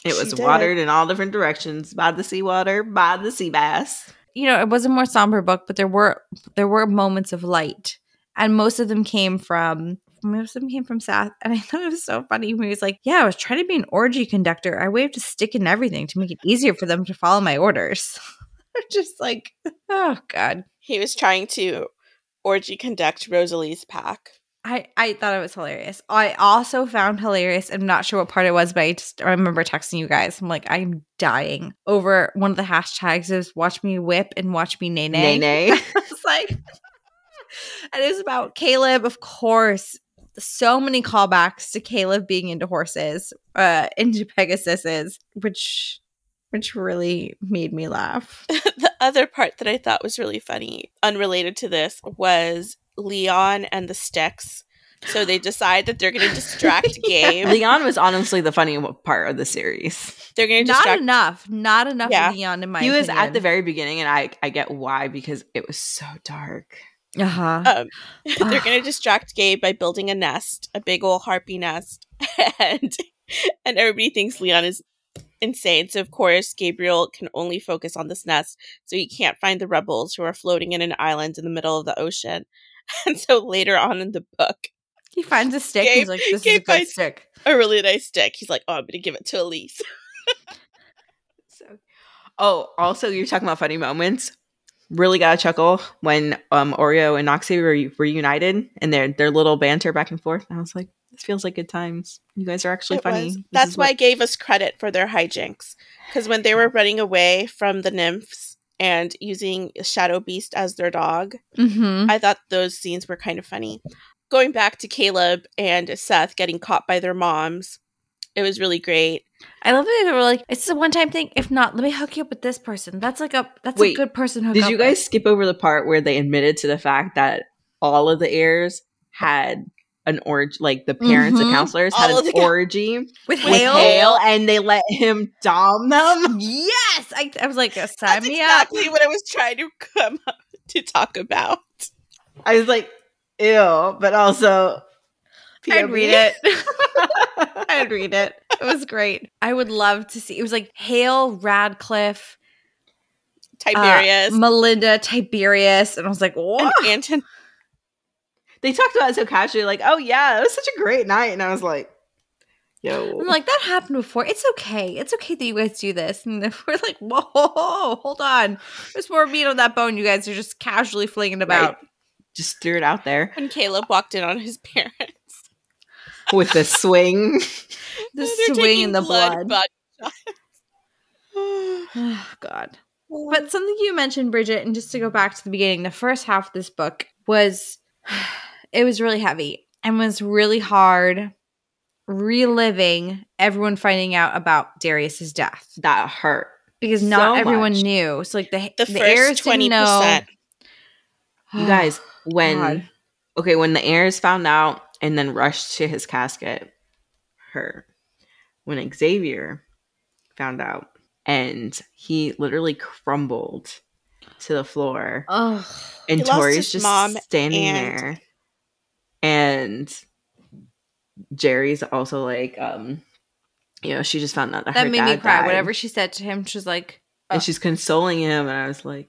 It was watered in all different directions by the sea water, by the sea bass. You know, it was a more somber book, but there were there were moments of light, and most of them came from most of them came from Seth. And I thought it was so funny. He was like, "Yeah, I was trying to be an orgy conductor. I waved a stick and everything to make it easier for them to follow my orders." Just like, oh god, he was trying to orgy conduct Rosalie's pack. I, I thought it was hilarious. I also found hilarious. I'm not sure what part it was, but I just I remember texting you guys. I'm like, I'm dying over one of the hashtags is watch me whip and watch me nay nay. Nay nay. It's like, and it was about Caleb, of course. So many callbacks to Caleb being into horses, uh, into Pegasuses, which which really made me laugh. The other part that I thought was really funny, unrelated to this, was Leon and the sticks. So they decide that they're going to distract Gabe. Leon was honestly the funny part of the series. They're going to distract. Not enough. Not enough yeah. Leon in my he opinion. He was at the very beginning, and I, I get why, because it was so dark. Uh-huh. Um, they're going to distract Gabe by building a nest, a big old harpy nest. And, and everybody thinks Leon is insane. So, of course, Gabriel can only focus on this nest. So he can't find the rebels who are floating in an island in the middle of the ocean. And so later on in the book, he finds a stick. Gabe, he's like, "This Gabe is a good stick, a really nice stick." He's like, "Oh, I'm gonna give it to Elise." So, oh, also, you're talking about funny moments. Really got a chuckle when um, Oreo and Noxie were re- reunited and their their little banter back and forth. And I was like, "This feels like good times. You guys are actually it funny." Was. That's why what- I gave us credit for their hijinks, because when they were running away from the nymphs and using Shadow Beast as their dog. Mm-hmm. I thought those scenes were kind of funny. Going back to Caleb and Seth getting caught by their moms, it was really great. I love that they were like, it's a one-time thing. If not, let me hook you up with this person. That's like a that's Wait, a good person hook up. Did you guys with. skip over the part where they admitted to the fact that all of the heirs had an orgy, like the parents, mm-hmm. the counselors all had an ca- orgy with, with Hale. Hale, and they let him dom them. Yes, I, I was like, sign That's me exactly up. What I was trying to come up to talk about. I was like, ew, but also, I'd read it. I'd read it. It was great. I would love to see. It was like Hale, Radcliffe, Tiberius, uh, Melinda, Tiberius, and I was like, whoa, and Anton. they talked about it so casually, like, oh yeah, it was such a great night. And I was like, yo. I'm like, that happened before. It's okay. It's okay that you guys do this. And we're like, whoa, whoa, whoa, hold on. There's more meat on that bone. You guys are just casually flinging about. Right. Just threw it out there. And Caleb walked in on his parents. With the swing. The swing in the blood. blood. Oh, God. But something you mentioned, Bridget, and just to go back to the beginning, the first half of this book was, it was really heavy and was really hard reliving everyone finding out about Darius's death. That hurt. Because not so everyone much. knew. So like the, the, the heirs didn't know. You guys, when, God. okay, when the heirs found out and then rushed to his casket, hurt. When Xavier found out and he literally crumbled to the floor. Ugh. And Tori's just mom standing and- there. And Jerry's also like, um, you know, she just found out that, that her dad died. That made me cry. Whatever she said to him, she was like, oh. And she's consoling him. And I was like,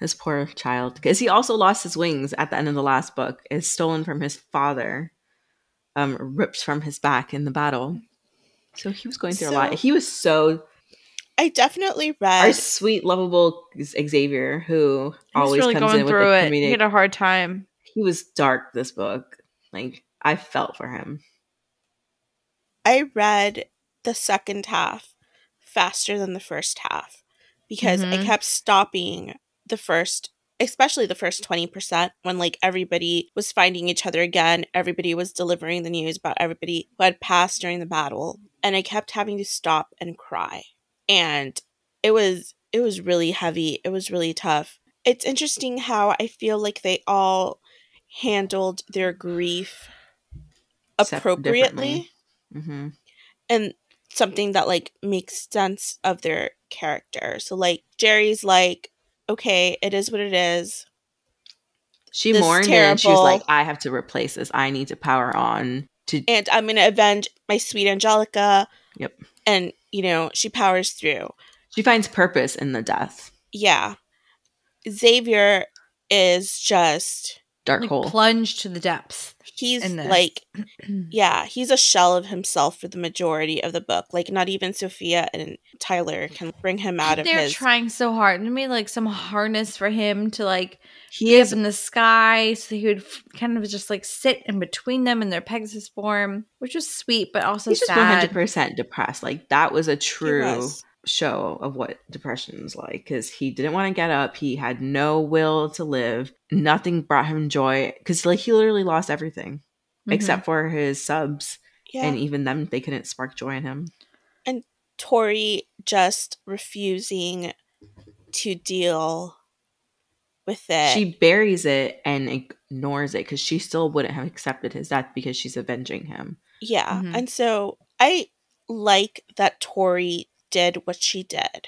this poor child. Because he also lost his wings at the end of the last book. It's stolen from his father, um, ripped from his back in the battle. So he was going through so, a lot. He was so... I definitely read... Our sweet, lovable Xavier, who always really comes in with the comedic... He had a hard time. He was dark, this book. Like, I felt for him. I read the second half faster than the first half. Because mm-hmm. I kept stopping the first... Especially the first twenty percent when, like, everybody was finding each other again. Everybody was delivering the news about everybody who had passed during the battle. And I kept having to stop and cry. And it was it was really heavy. It was really tough. It's interesting how I feel like they all handled their grief appropriately. Mm-hmm. And something that, like, makes sense of their character. So, like, Jerry's like, okay, it is what it is. She this mourned terrible. It and she was like, I have to replace this. I need to power on. To- and I'm going to avenge my sweet Angelica. Yep. And, you know, she powers through. She finds purpose in the death. Yeah. Xavier is just... Dark like hole. Plunged to the depths. He's like, yeah, he's a shell of himself for the majority of the book. Like, not even Sophia and Tyler can bring him out of his. They're trying so hard. And made, like, some harness for him to, like, he is in the sky. So he would f- kind of just, like, sit in between them in their Pegasus form, which was sweet, but also he's sad. He's just one hundred percent depressed. Like, that was a true show of what depression is like, because he didn't want to get up. He had no will to live. Nothing brought him joy, because like he literally lost everything mm-hmm. except for his subs, yeah. and even them, they couldn't spark joy in him. And Tori just refusing to deal with it. She buries it and ignores it because she still wouldn't have accepted his death because she's avenging him. Yeah, mm-hmm. and so I like that Tori did what she did.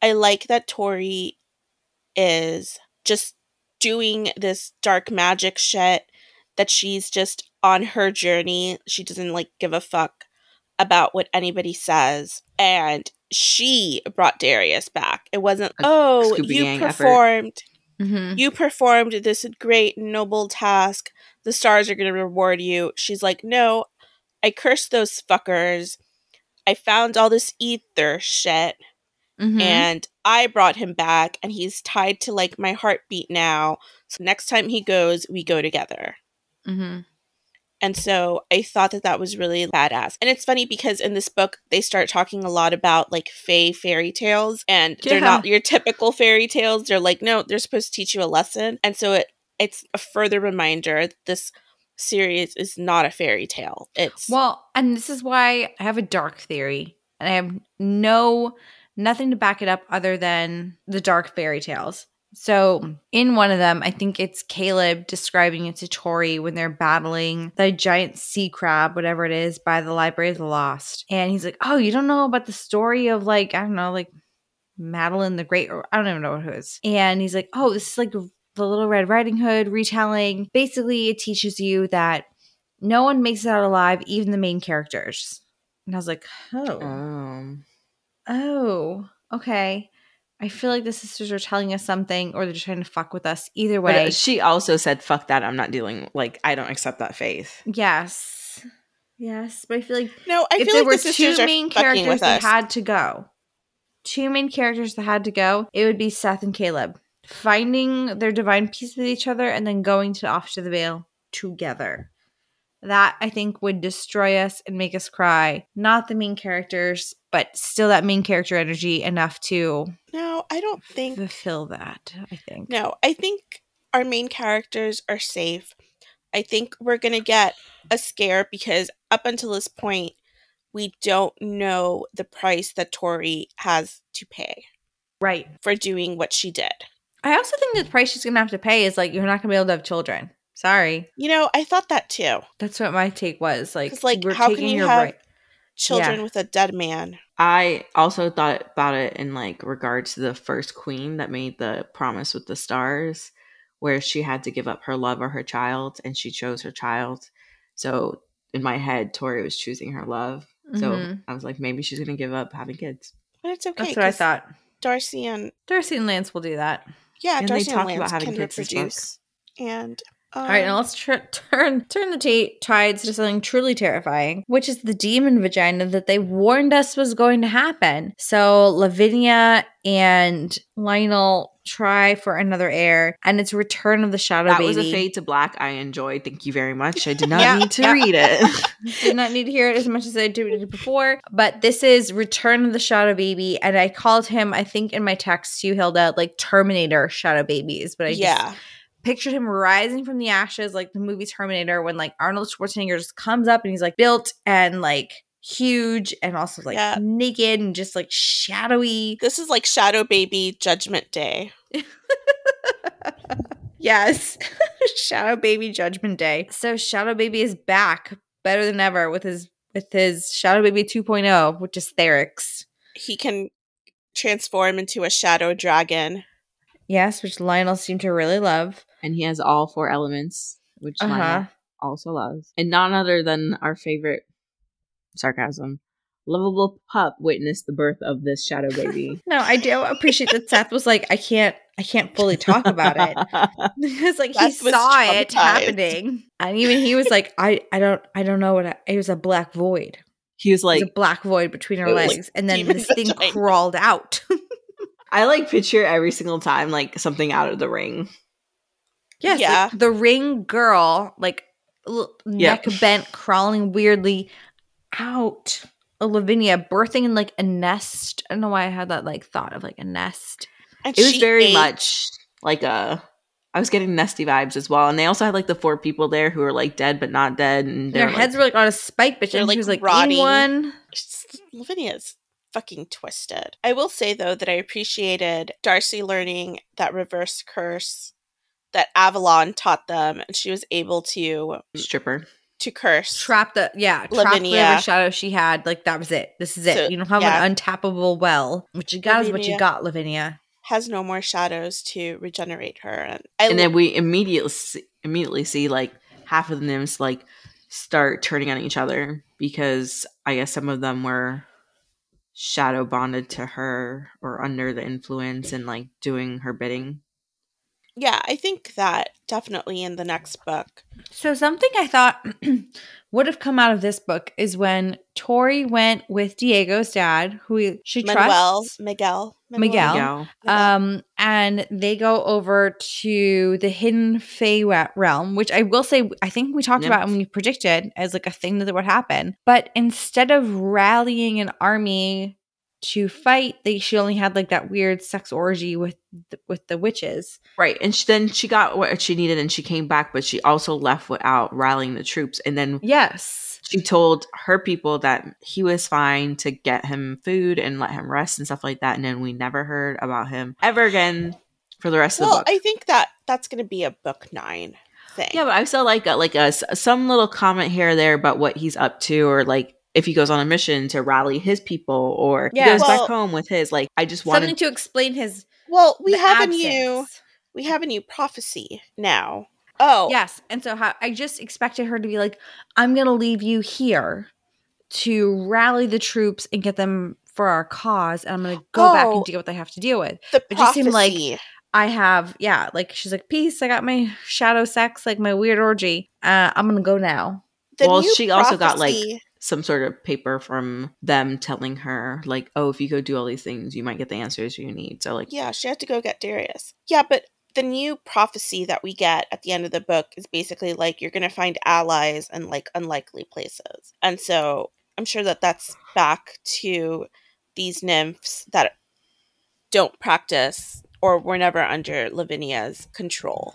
I like that Tori is just doing this dark magic shit, that she's just on her journey. She doesn't like give a fuck about what anybody says. And she brought Darius back. It wasn't, a oh, Scooby you performed. Mm-hmm. You performed this great noble task. The stars are going to reward you. She's like, no, I cursed those fuckers. I found all this ether shit, mm-hmm. and I brought him back, and he's tied to, like, my heartbeat now. So next time he goes, we go together. Mm-hmm. And so I thought that that was really badass. And it's funny because in this book, they start talking a lot about, like, fae fairy tales, and yeah. they're not your typical fairy tales. They're like, no, they're supposed to teach you a lesson. And so it it's a further reminder that this series is not a fairy tale. It's well, and this is why I have a dark theory, and I have no nothing to back it up other than the dark fairy tales. So in one of them, I think it's Caleb describing it to Tori when they're battling the giant sea crab, whatever it is, by the Library of the Lost, and he's like, oh, you don't know about the story of, like, I don't know, like Madeline the Great, or I don't even know who it is. And he's like, oh, this is like The Little Red Riding Hood retelling. Basically, it teaches you that no one makes it out alive, even the main characters. And I was like, oh. Oh. Oh, okay. I feel like the sisters are telling us something, or they're just trying to fuck with us. Either way. But she also said, fuck that. I'm not dealing. Like, I don't accept that faith. Yes. Yes. But I feel like no, I if feel there like were the two main characters that had to go, two main characters that had to go, it would be Seth and Caleb. Finding their divine peace with each other and then going to off to the veil together. That, I think, would destroy us and make us cry. Not the main characters, but still that main character energy enough to... No, I don't think... fulfill that, I think. No, I think our main characters are safe. I think we're going to get a scare because up until this point, we don't know the price that Tori has to pay. Right. For doing what she did. I also think the price she's going to have to pay is, like, you're not going to be able to have children. Sorry. You know, I thought that too. That's what my take was. Like, like we're how taking can you your have right. children yeah. with a dead man? I also thought about it in, like, regards to the first queen that made the promise with the stars, where she had to give up her love or her child, and she chose her child. So in my head, Tori was choosing her love. So mm-hmm. I was like, maybe she's going to give up having kids. But it's okay. That's what I thought. Darcy and Darcy and Lance will do that. Yeah, and Darcy they talk and Lance about having can kids reproduce. And Um, all right, now let's tr- turn turn the t- tides to something truly terrifying, which is the demon vagina that they warned us was going to happen. So Lavinia and Lionel try for another heir, and it's Return of the Shadow that Baby. That was a fade to black I enjoyed. Thank you very much. I did not yeah, need to yeah. read it. Did not need to hear it as much as I did before. But this is Return of the Shadow Baby, and I called him, I think in my text you, Hilda, like Terminator Shadow Babies. But I yeah. just... pictured him rising from the ashes like the movie Terminator, when like Arnold Schwarzenegger just comes up and he's like built and like huge and also like yeah. naked and just like shadowy. This is like Shadow Baby Judgment Day. Yes. Shadow Baby Judgment Day. So Shadow Baby is back better than ever with his with his Shadow Baby two point oh, which is Therix. He can transform into a shadow dragon. Yes, which Lionel seemed to really love. And he has all four elements, which uh-huh. Lionel also loves. And none other than our favorite, sarcasm, lovable pup witnessed the birth of this shadow baby. No, I do appreciate that Seth was like, I can't I can't fully talk about it. Because like Seth he saw it happening. And even he was like, I, I don't I don't know what I, it was a black void. He was like, it was a black void between her legs. Like, and then this thing giant. crawled out. I, like, picture every single time, like, something out of The Ring. Yes. Yeah. Like, the ring girl, like, l- neck yeah. bent, crawling weirdly out. Lavinia birthing in, like, a nest. I don't know why I had that, like, thought of, like, a nest. And it was very ate. much, like, a... I was getting nesty vibes as well. And they also had, like, the four people there who were, like, dead but not dead. And their heads like, were, like, on a spike, but she like, was, like, rotting. Eating one. Lavinia's fucking twisted. I will say though that I appreciated Darcy learning that reverse curse that Avalon taught them, and she was able to stripper to curse trap the yeah Lavinia. Trap whatever shadow she had. Like that was it. This is it. So, you don't have yeah. an untappable well. What you got Lavinia is what you got. Lavinia has no more shadows to regenerate her, and, I and lo- then we immediately see, immediately see like half of the nymphs like start turning on each other because I guess some of them were shadow bonded to her or under the influence and like doing her bidding. Yeah, I think that definitely in the next book. So something I thought would have come out of this book is when Tori went with Diego's dad, who she Manuel, trusts. Miguel. Miguel. Miguel. Um, and they go over to the hidden Fey realm, which I will say, I think we talked yep. about and we predicted as like a thing that would happen. But instead of rallying an army to fight, they, she only had like that weird sex orgy with the, with the witches. Right. And she, then she got what she needed and she came back, but she also left without rallying the troops. And then yes, she told her people that he was fine to get him food and let him rest and stuff like that. And then we never heard about him ever again for the rest well, of the book. Well, I think that that's going to be a book nine thing. Yeah, but I still like a, like a, some little comment here or there about what he's up to or like if he goes on a mission to rally his people or yeah, he goes well, back home with his, like, I just wanted something to explain his Well, we have absence. a new, we have a new prophecy now. Oh. Yes. And so how, I just expected her to be like, I'm going to leave you here to rally the troops and get them for our cause, and I'm going to go oh, back and deal with what I have to deal with. The it prophecy. Just seemed like I have, yeah, like she's like, peace, I got my shadow sex, like my weird orgy. Uh, I'm going to go now. The well, she prophecy. also got like some sort of paper from them telling her like, oh, if you go do all these things, you might get the answers you need. So like, yeah, she had to go get Darius. Yeah, but the new prophecy that we get at the end of the book is basically like, you're going to find allies in like unlikely places. And so I'm sure that that's back to these nymphs that don't practice or were never under Lavinia's control.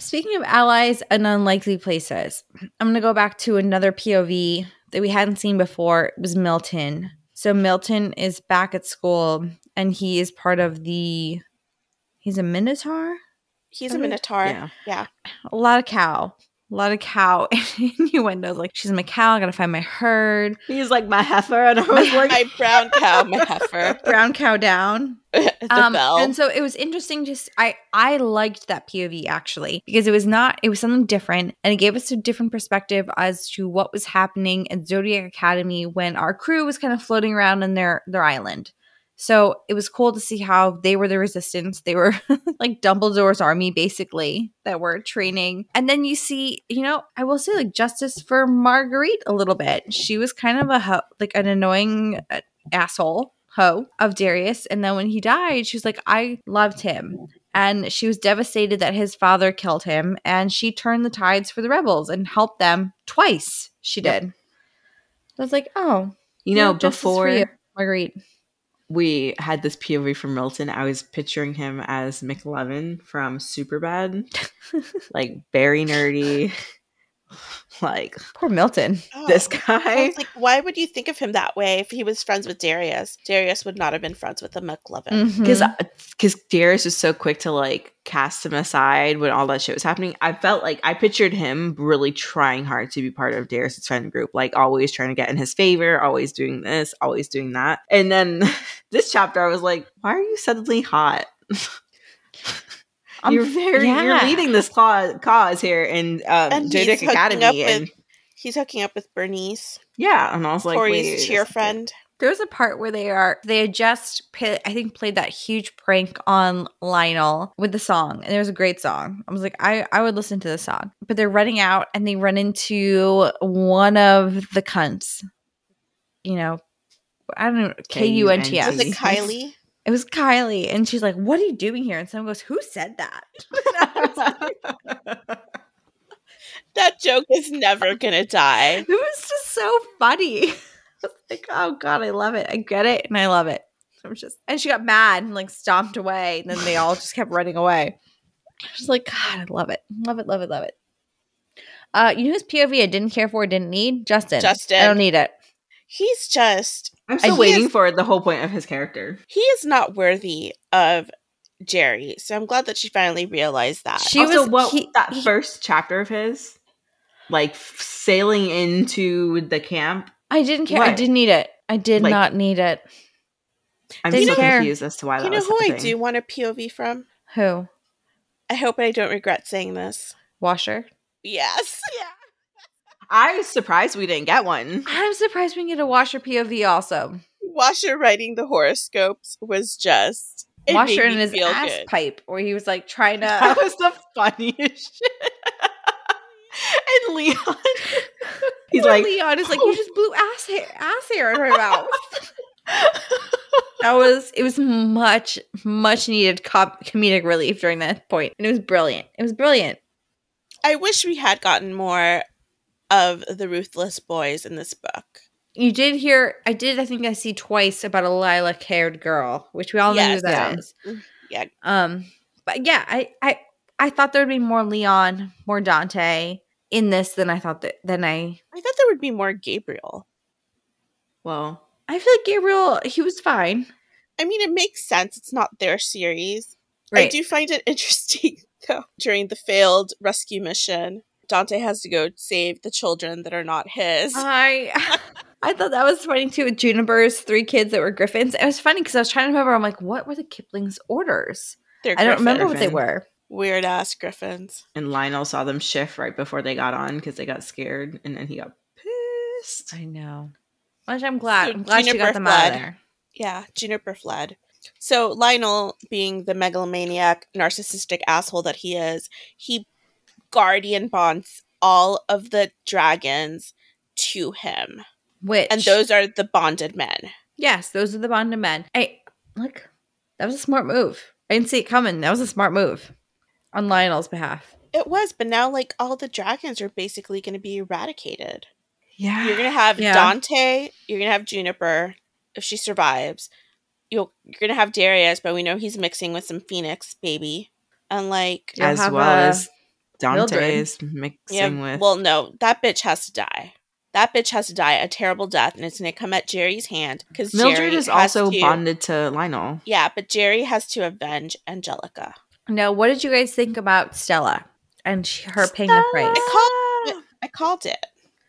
Speaking of allies and unlikely places, I'm going to go back to another P O V that we hadn't seen before. It was Milton. So Milton is back at school, and he is part of the – he's a Minotaur? He's a Minotaur, yeah. yeah. A lot of cow. A lot of cow innuendos. Like, she's my cow. I got to find my herd. He's like my heifer. And I was like, my brown cow, my heifer. Brown cow down. The um, bell. And so it was interesting. Just I, I liked that P O V actually, because it was not, it was something different, and it gave us a different perspective as to what was happening at Zodiac Academy when our crew was kind of floating around in their their island. So it was cool to see how they were the resistance. They were like Dumbledore's army, basically, that were training. And then you see, you know, I will say like justice for Marguerite a little bit. She was kind of a ho- like an annoying uh, asshole. Ho of Darius, and then when he died, she's like, I loved him, and she was devastated that his father killed him, and she turned the tides for the rebels and helped them twice. She did. Yep. I was like, oh, you know, before you, Marguerite, we had this P O V from Milton. I was picturing him as McLovin from Superbad, like very nerdy. Like, poor Milton. Oh, this guy. I was like, why would you think of him that way? If he was friends with Darius, Darius would not have been friends with the McLovin. Because mm-hmm. because Darius was so quick to like cast him aside when all that shit was happening. I felt like I pictured him really trying hard to be part of Darius's friend group, like always trying to get in his favor, always doing this, always doing that. And then this chapter, I was like, why are you suddenly hot? You're very yeah. you're leading this cause, cause here in um, Zodiac Academy, and with, he's hooking up with Bernice. Yeah, and I was like, Tori's cheer friend. There's a part where they are they had just pay, I think played that huge prank on Lionel with the song, and it was a great song. I was like, I I would listen to this song, but they're running out and they run into one of the cunts. You know, I don't know, K U N T S. Was it Kylie? It was Kylie, and she's like, what are you doing here? And someone goes, who said that? Like, that joke is never going to die. It was just so funny. I was like, oh, God, I love it. I get it, and I love it. I'm just, and she got mad and, like, stomped away, and then they all just kept running away. I was like, God, I love it. Love it, love it, love it. Uh, you know whose P O V I didn't care for, didn't need? Justin. Justin. I don't need it. He's just... I'm still waiting is, for the whole point of his character. He is not worthy of Jerry, so I'm glad that she finally realized that. She also, was what, he, that he, first chapter of his, like f- sailing into the camp. I didn't care. What? I didn't need it. I did like, not need it. I'm still care. confused as to why. You that know was who happening. I do want a P O V from? Who? I hope I don't regret saying this. Washer. Yes. Yeah. I'm surprised we didn't get one. I'm surprised we didn't get a Washer P O V also. Washer writing the horoscopes was just... Washer in his ass good. pipe where he was like trying to... That was the funniest shit. And Leon... He's like, Leon is like, you just blew ass hair, ass hair in her mouth. That was... It was much, much needed com- comedic relief during that point. And it was brilliant. It was brilliant. I wish we had gotten more... of the Ruthless Boys in this book. You did hear, I did, I think I see twice about a lilac-haired girl, which we all yes, know who that yeah. is. Yeah. Um, but yeah, I, I I thought there would be more Leon, more Dante in this than I thought that, than I... I thought there would be more Gabriel. Well, I feel like Gabriel, he was fine. I mean, it makes sense. It's not their series. Right. I do find it interesting, though, during the failed rescue mission, Dante has to go save the children that are not his. I I thought that was funny, too, with Juniper's three kids that were griffins. It was funny because I was trying to remember. I'm like, what were the Kipling's orders? They're I don't remember griffin. what they were. Weird-ass griffins. And Lionel saw them shift right before they got on because they got scared, and then he got pissed. I know. Which I'm glad. So I'm glad Juniper she got them fled. out of there. Yeah, Juniper fled. So Lionel, being the megalomaniac, narcissistic asshole that he is, he guardian bonds all of the dragons to him. Which and those are the bonded men. Yes, those are the bonded men. Hey, look, that was a smart move. I didn't see it coming. That was a smart move on Lionel's behalf. It was, but now like all the dragons are basically going to be eradicated. Yeah, you're going to have yeah. Dante. You're going to have Juniper if she survives. You'll, you're going to have Darius, but we know he's mixing with some Phoenix baby, and like as well a, as Dante is mixing yeah, with. Well, no, that bitch has to die. That bitch has to die a terrible death, and it's going to come at Jerry's hand because Mildred Jerry is also to, bonded to Lionel. Yeah, but Jerry has to avenge Angelica. Now, what did you guys think about Stella and she, her Stella. paying the price? I called it. I called it.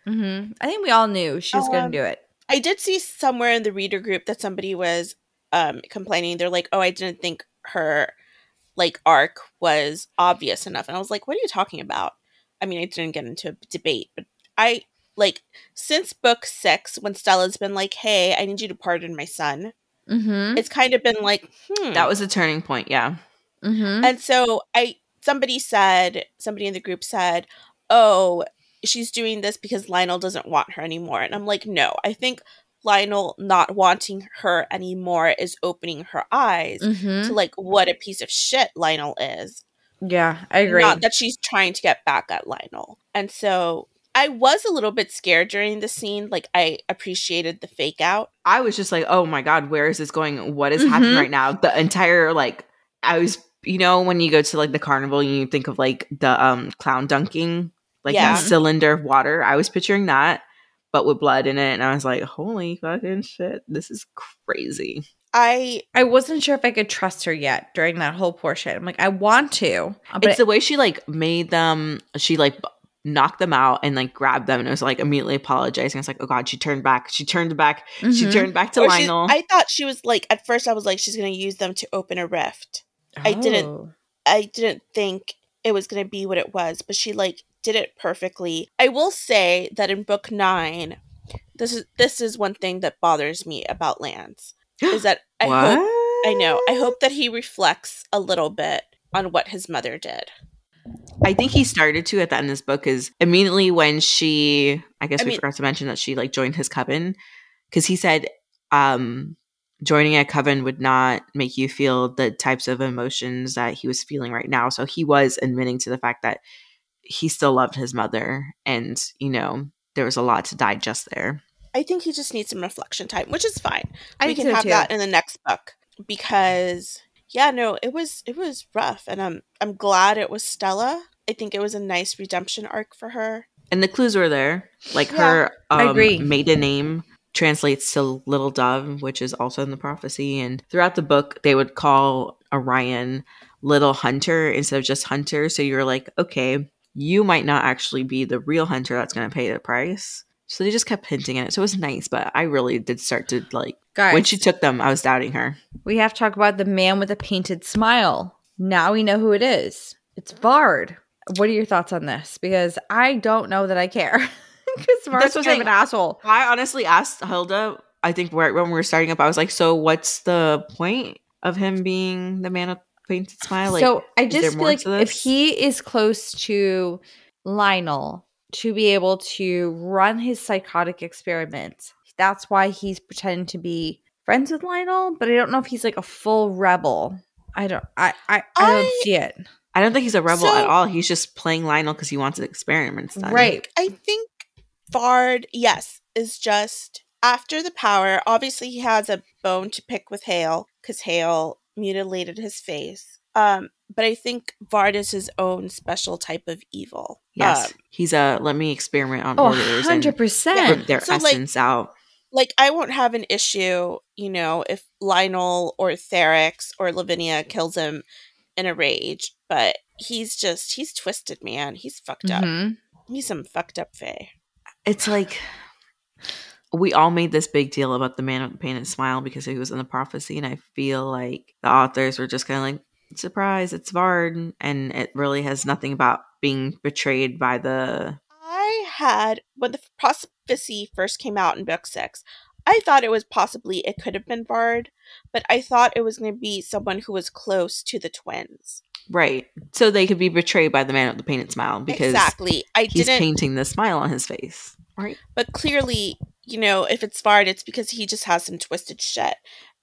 Mm-hmm. I think we all knew she was um, going to do it. I did see somewhere in the reader group that somebody was um, complaining. They're like, "Oh, I didn't think her like arc was obvious enough," and I was like, "What are you talking about?" I mean, I didn't get into a debate, but I. Like, since book six, when Stella's been like, hey, I need you to pardon my son, mm-hmm. it's kind of been like, hmm. That was a turning point, yeah. Mm-hmm. And so I, somebody said, somebody in the group said, oh, she's doing this because Lionel doesn't want her anymore. And I'm like, no, I think Lionel not wanting her anymore is opening her eyes mm-hmm. to, like, what a piece of shit Lionel is. Yeah, I agree. Not that she's trying to get back at Lionel. And so... I was a little bit scared during the scene. Like, I appreciated the fake out. I was just like, oh, my God, where is this going? What is mm-hmm. happening right now? The entire, like, I was, you know, when you go to, like, the carnival and you think of, like, the um clown dunking, like, yeah. the cylinder of water. I was picturing that, but with blood in it. And I was like, holy fucking shit. This is crazy. I I wasn't sure if I could trust her yet during that whole portion. I'm like, I want to. But it's the way she, like, made them, she, like, knocked them out and like grabbed them, and it was like immediately apologizing. It's like, oh God, she turned back. She turned back. Mm-hmm. She turned back to or Lionel. I thought she was like, at first I was like, she's gonna use them to open a rift. Oh. I didn't I didn't think it was gonna be what it was, but she like did it perfectly. I will say that in book nine, this is this is one thing that bothers me about Lance. Is that I what? hope I know. I hope that he reflects a little bit on what his mother did. I think he started to at the end of this book is immediately when she, I guess I we mean, forgot to mention that she like joined his coven, because he said um, joining a coven would not make you feel the types of emotions that he was feeling right now. So he was admitting to the fact that he still loved his mother, and, you know, there was a lot to digest there. I think he just needs some reflection time, which is fine. I we can so have too. that in the next book, because... Yeah, no, it was it was rough, and I'm I'm glad it was Stella. I think it was a nice redemption arc for her. And the clues were there. Like yeah, her um, maiden name translates to Little Dove, which is also in the prophecy. And throughout the book, they would call Orion Little Hunter instead of just Hunter. So you're like, okay, you might not actually be the real hunter that's going to pay the price. So they just kept hinting at it. So it was nice, but I really did start to like, guys, when she took them, I was doubting her. We have to talk about the man with a painted smile. Now we know who it is. It's Vard. What are your thoughts on this? Because I don't know that I care. Because Vard's kind of an asshole. I honestly asked Hilda, I think right when we were starting up, I was like, so what's the point of him being the man with a painted smile? Like, so I just feel like if he is close to Lionel, to be able to run his psychotic experiments. That's why he's pretending to be friends with Lionel, but I don't know if he's like a full rebel. I don't I I, I don't I, see it. I don't think he's a rebel so, at all. He's just playing Lionel because he wants experiments done. Right. I think Vard, yes, is just after the power. Obviously he has a bone to pick with Hale because Hale mutilated his face. Um But I think Vard is his own special type of evil. Yes. Um, He's a, let me experiment on oh, orders one hundred percent. And rip their so essence like, out. Like, I won't have an issue, you know, if Lionel or Therix or Lavinia kills him in a rage. But he's just, he's twisted, man. He's fucked mm-hmm. up. He's some fucked up fae. It's like, we all made this big deal about the man with the painted smile because he was in the prophecy. And I feel like the authors were just kind of like, surprise, it's Vard, and it really has nothing about being betrayed by the... I had, when the prophecy first came out in book six, I thought it was possibly, it could have been Vard, but I thought it was going to be someone who was close to the twins. Right. So they could be betrayed by the man with the painted smile because exactly. I he's didn't... painting the smile on his face. Right. But clearly, you know, if it's Vard, it's because he just has some twisted shit.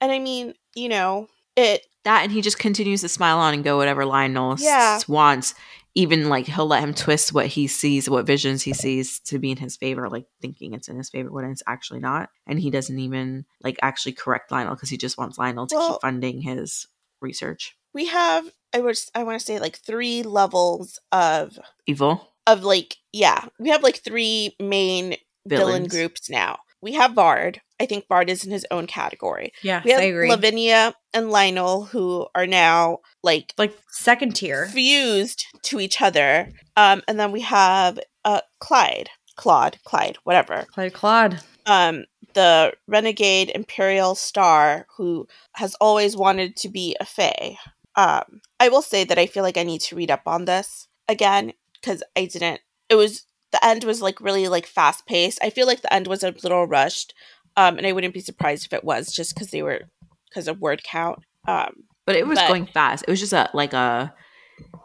And I mean, you know, it... That and he just continues to smile on and go whatever Lionel yeah. wants. Even like he'll let him twist what he sees, what visions he sees to be in his favor, like thinking it's in his favor when it's actually not. And he doesn't even like actually correct Lionel because he just wants Lionel to well, keep funding his research. We have, I would, I want to say like three levels of evil of like, yeah, we have like three main Villains. villain groups now. We have Vard. I think Vard is in his own category. Yeah, we have I agree. Lavinia and Lionel, who are now like like second tier, fused to each other. Um, and then we have uh Clyde, Claude, Clyde, whatever, Clyde, Claude. Um, the renegade Imperial Star who has always wanted to be a fae. Um, I will say that I feel like I need to read up on this again because I didn't. It was the end was like really like fast paced. I feel like the end was a little rushed. Um, and I wouldn't be surprised if it was just because they were because of word count. Um, but it was but, going fast. It was just a like a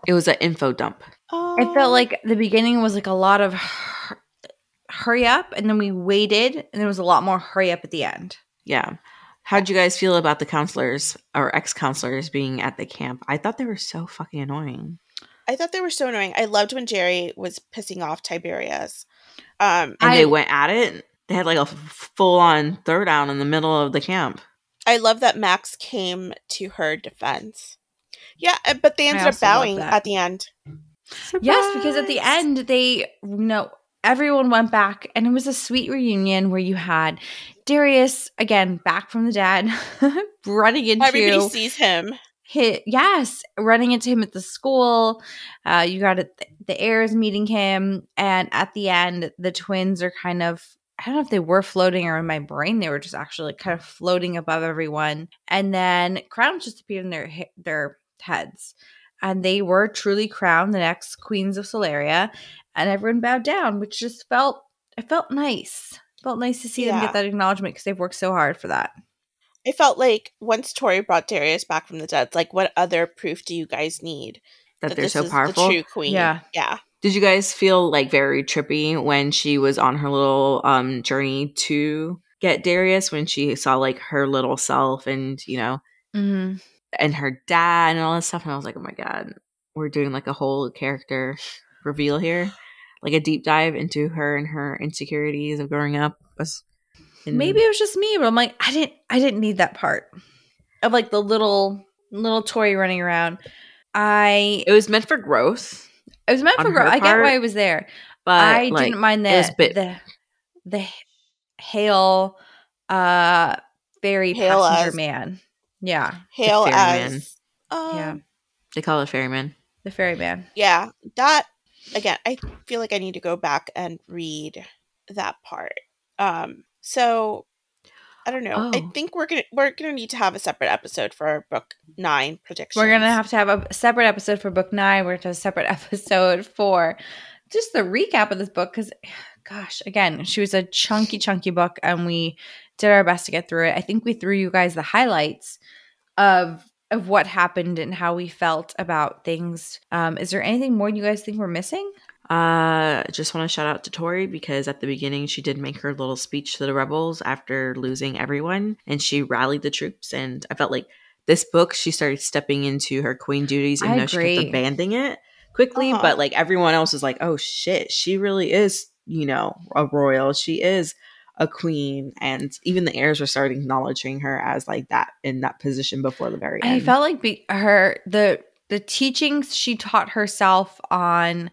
it was an info dump. Uh, I felt like the beginning was like a lot of hur- hurry up, and then we waited, and there was a lot more hurry up at the end. Yeah. How'd you guys feel about the counselors or ex-counselors being at the camp? I thought they were so fucking annoying. I thought they were so annoying. I loved when Jerry was pissing off Tiberius. Um, and I, they went at it. They had like a full-on throwdown in the middle of the camp. I love that Max came to her defense. Yeah, but they ended up bowing at the end. Surprise! Yes, because at the end, they, you know, everyone went back and it was a sweet reunion where you had Darius, again, back from the dead, running into. Everybody sees him. His, yes, running into him at the school. Uh, you got it, the heirs meeting him. And at the end, the twins are kind of. I don't know if they were floating or in my brain, they were just actually kind of floating above everyone. And then crowns just appeared in their their heads. And they were truly crowned the next queens of Solaria. And everyone bowed down, which just felt, it felt nice. It felt nice to see yeah. them get that acknowledgement because they've worked so hard for that. I felt like once Tori brought Darius back from the dead, like what other proof do you guys need? That, that they're so powerful? The true queen. Yeah. Yeah. Did you guys feel like very trippy when she was on her little um, journey to get Darius when she saw like her little self and, you know, mm-hmm. and her dad and all that stuff? And I was like, oh, my God, we're doing like a whole character reveal here, like a deep dive into her and her insecurities of growing up. And- Maybe it was just me, but I'm like, I didn't I didn't need that part of like the little little Tori running around. I It was meant for growth. It was meant for growth. I get why it was there. But I like, didn't mind the, bit- the the Hale uh ferry Hale passenger as, man. Yeah. Hale as um, yeah. They call it ferryman. The ferryman. Yeah. That again, I feel like I need to go back and read that part. Um so I don't know. Oh. I think we're gonna we're gonna need to have a separate episode for our book nine predictions. We're gonna have to have a separate episode for book nine. We're gonna have a separate episode for just the recap of this book because, gosh, again, she was a chunky, chunky book, and we did our best to get through it. I think we threw you guys the highlights of of what happened and how we felt about things. Um, is there anything more you guys think we're missing? I uh, just want to shout out to Tori because at the beginning she did make her little speech to the rebels after losing everyone and she rallied the troops. And I felt like this book, she started stepping into her queen duties even I though agree. She kept abandoning it quickly. Uh-huh. But like everyone else was like, oh shit, she really is, you know, a royal. She is a queen. And even the heirs were starting acknowledging her as like that in that position before the very end. I felt like be- her, the, the teachings she taught herself on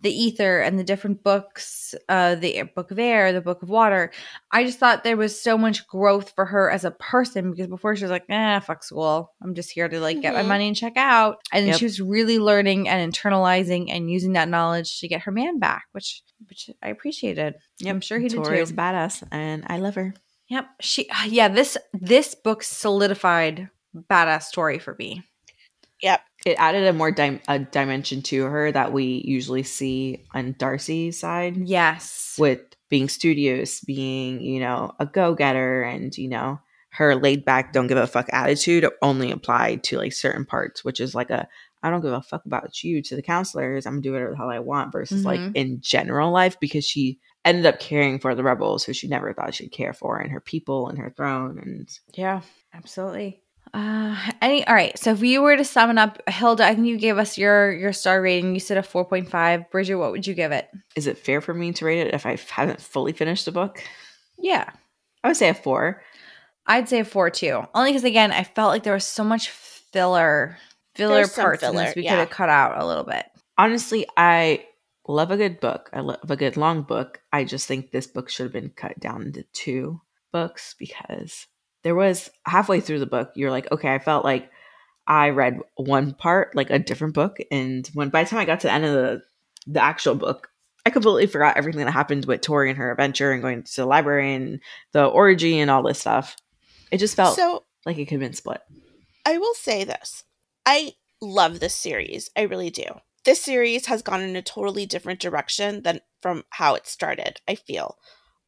the ether and the different books, uh, the book of air, the book of water. I just thought there was so much growth for her as a person because before she was like, eh, fuck school. I'm just here to like mm-hmm. get my money and check out. And yep. she was really learning and internalizing and using that knowledge to get her man back, which which I appreciated. Yep. I'm sure he Tori did too. Is badass and I love her. Yep. She, yeah, this, this book solidified badass story for me. Yep. It added a more di- a dimension to her that we usually see on Darcy's side. Yes. With being studious, being, you know, a go-getter, and, you know, her laid-back, don't-give-a-fuck attitude only applied to, like, certain parts, which is, like, a I don't give a fuck about you to the counselors. I'm going to do whatever the hell I want versus, mm-hmm. like, in general life, because she ended up caring for the rebels, who she never thought she'd care for, and her people and her throne. And yeah, absolutely. Uh, any all right. So if we were to sum it up, Hilda, I think you gave us your your star rating. You said a four point five. Bridget, what would you give it? Is it fair for me to rate it if I haven't fully finished the book? Yeah. I would say a four. I'd say a four, too. Only because, again, I felt like there was so much filler filler There's parts filler, in this we yeah. could have cut out a little bit. Honestly, I love a good book. I love a good long book. I just think this book should have been cut down into two books, because there was halfway through the book, you're like, okay, I felt like I read one part, like a different book. And when by the time I got to the end of the, the actual book, I completely forgot everything that happened with Tori and her adventure and going to the library and the orgy and all this stuff. It just felt so, like it could have been split. I will say this. I love this series. I really do. This series has gone in a totally different direction than from how it started, I feel.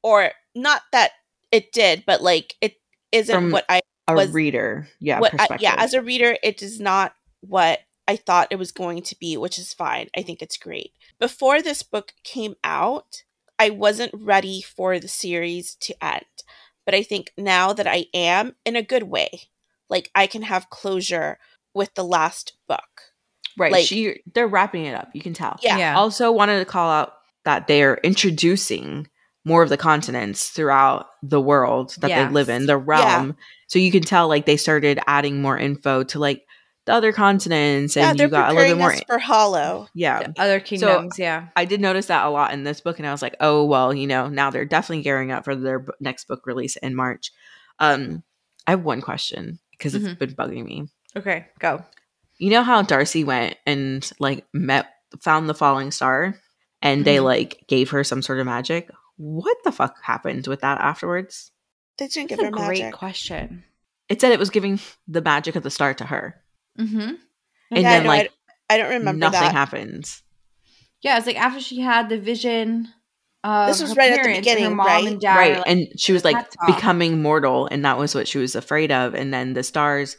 Or not that it did, but like it isn't from what I was. A reader. Yeah. What I, yeah. As a reader, it is not what I thought it was going to be, which is fine. I think it's great. Before this book came out, I wasn't ready for the series to end. But I think now that I am, in a good way, like I can have closure with the last book. Right. Like, she, they're wrapping it up. You can tell. Yeah. yeah. Also wanted to call out that they are introducing more of the continents throughout the world that yes. they live in, the realm. Yeah. So you can tell like they started adding more info to like the other continents, and yeah, you got a little bit more for Hollow. Yeah. Other kingdoms. So yeah. I did notice that a lot in this book, and I was like, oh, well, you know, now they're definitely gearing up for their b- next book release in March. Um, I have one question because mm-hmm. it's been bugging me. Okay, go. You know how Darcy went and like met, found the falling star, and mm-hmm. they like gave her some sort of magic? What the fuck happened with that afterwards? They didn't give her magic. That's a great question. It said it was giving the magic of the star to her. Mm-hmm. And yeah, then I know, like I, I don't remember nothing that. happens. Yeah, it's like after she had the vision. Uh, this was right parents, at the beginning, her mom right? And dad right, like, and she was like becoming mortal, and that was what she was afraid of. And then the stars.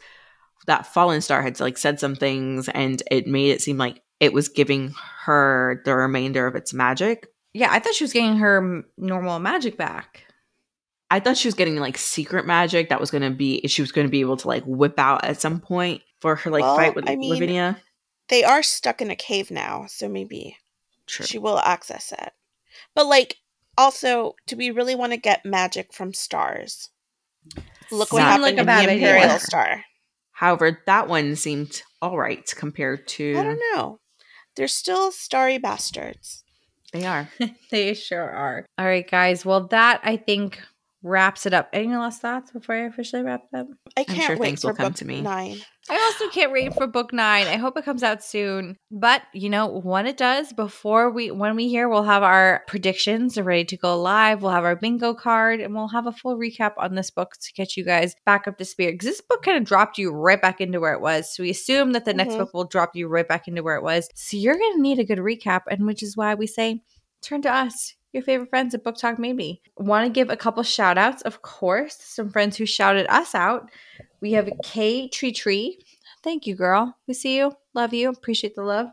That fallen star had like said some things, and it made it seem like it was giving her the remainder of its magic. Yeah, I thought she was getting her m- normal magic back. I thought she was getting like secret magic that was going to be she was going to be able to like whip out at some point for her like well, fight with I mean, Lavinia. They are stuck in a cave now, so maybe True. she will access it. But like, also, do we really want to get magic from stars? Look what happened like to the Imperial idea. Star. However, that one seemed all right compared to... I don't know. They're still starry bastards. They are. They sure are. All right, guys. Well, that, I think, wraps it up. Any last thoughts before I officially wrap them? I can't I'm sure wait things for will come book to me. nine. I also can't wait for book nine. I hope it comes out soon. But, you know, when it does, before we, when we hear, we'll have our predictions ready to go live. We'll have our bingo card, and we'll have a full recap on this book to get you guys back up to speed. Because this book kind of dropped you right back into where it was. So we assume that the mm-hmm. next book will drop you right back into where it was. So you're going to need a good recap, and which is why we say, turn to us. Your favorite friends at BookTok Made Me. Want to give a couple shout outs, of course. Some friends who shouted us out. We have K Tree Tree. Thank you, girl. We see you. Love you. Appreciate the love.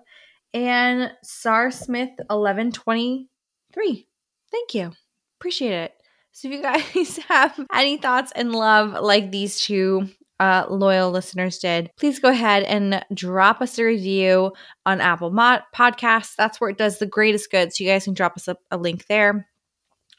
And Sar Smith eleven twenty-three. Thank you. Appreciate it. So if you guys have any thoughts and love like these two Uh, loyal listeners did, please go ahead and drop us a review on Apple Mo- Podcasts. That's where it does the greatest good. So you guys can drop us a, a link there,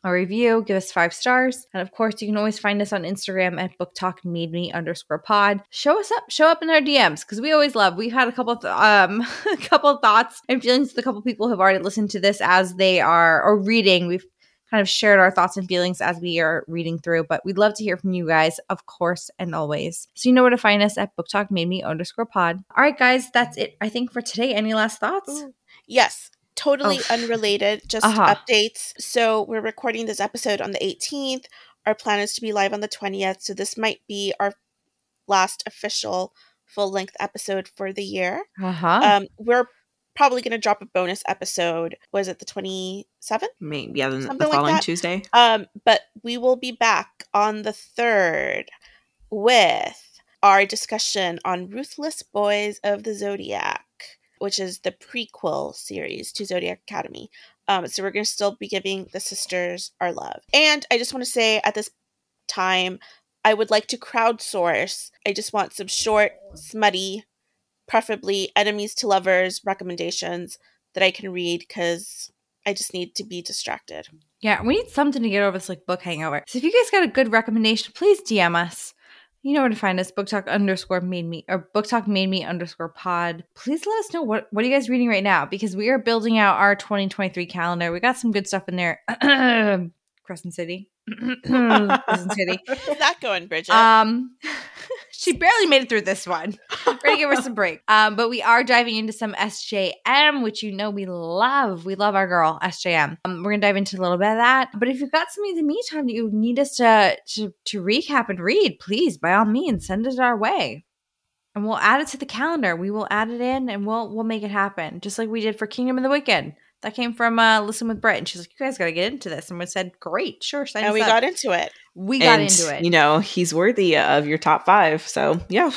a review, give us five stars. And of course, you can always find us on Instagram at BookTalkMadeMe underscore pod. Show us up, show up in our D Ms, because we always love. We've had a couple of th- um, a couple of thoughts and feelings with a couple of people who have already listened to this as they are or reading. We've kind of shared our thoughts and feelings as we are reading through, but we'd love to hear from you guys, of course, and always. So you know where to find us at BookTalkMadeMe underscore pod. All right, guys, that's it, I think, for today. Any last thoughts? Ooh. Yes, totally oh. unrelated, just uh-huh. updates. So we're recording this episode on the eighteenth. Our plan is to be live on the twentieth, so this might be our last official full-length episode for the year. Uh-huh. Um, we're probably going to drop a bonus episode. Was it the twenty-seventh? Maybe, yeah, the, the following like Tuesday. Um, but we will be back on the third with our discussion on Ruthless Boys of the Zodiac, which is the prequel series to Zodiac Academy. Um, so we're going to still be giving the sisters our love. And I just want to say at this time, I would like to crowdsource. I just want some short, smutty, preferably enemies to lovers recommendations that I can read because I just need to be distracted. Yeah, we need something to get over this like book hangover. So if you guys got a good recommendation, please D M us. You know where to find us, BookTok underscore made me or BookTok made me underscore pod. Please let us know what, what are you guys reading right now because we are building out our twenty twenty-three calendar. We got some good stuff in there. Crescent City. Crescent City. How's that going, Bridget? Um, she barely made it through this one. We're going to give her some break. Um, but we are diving into some S J M, which you know we love. We love our girl, S J M. Um, we're going to dive into a little bit of that. But if you've got something in the meantime that you need us to, to, to recap and read, please, by all means, send it our way. And we'll add it to the calendar. We will add it in and we'll we'll make it happen, just like we did for Kingdom of the Wicked. That came from uh, Listen with Brett, and she's like, "You guys got to get into this." And we said, "Great, sure." Sign and us we up. got into it. We got and, into it. You know, he's worthy of your top five. So yeah,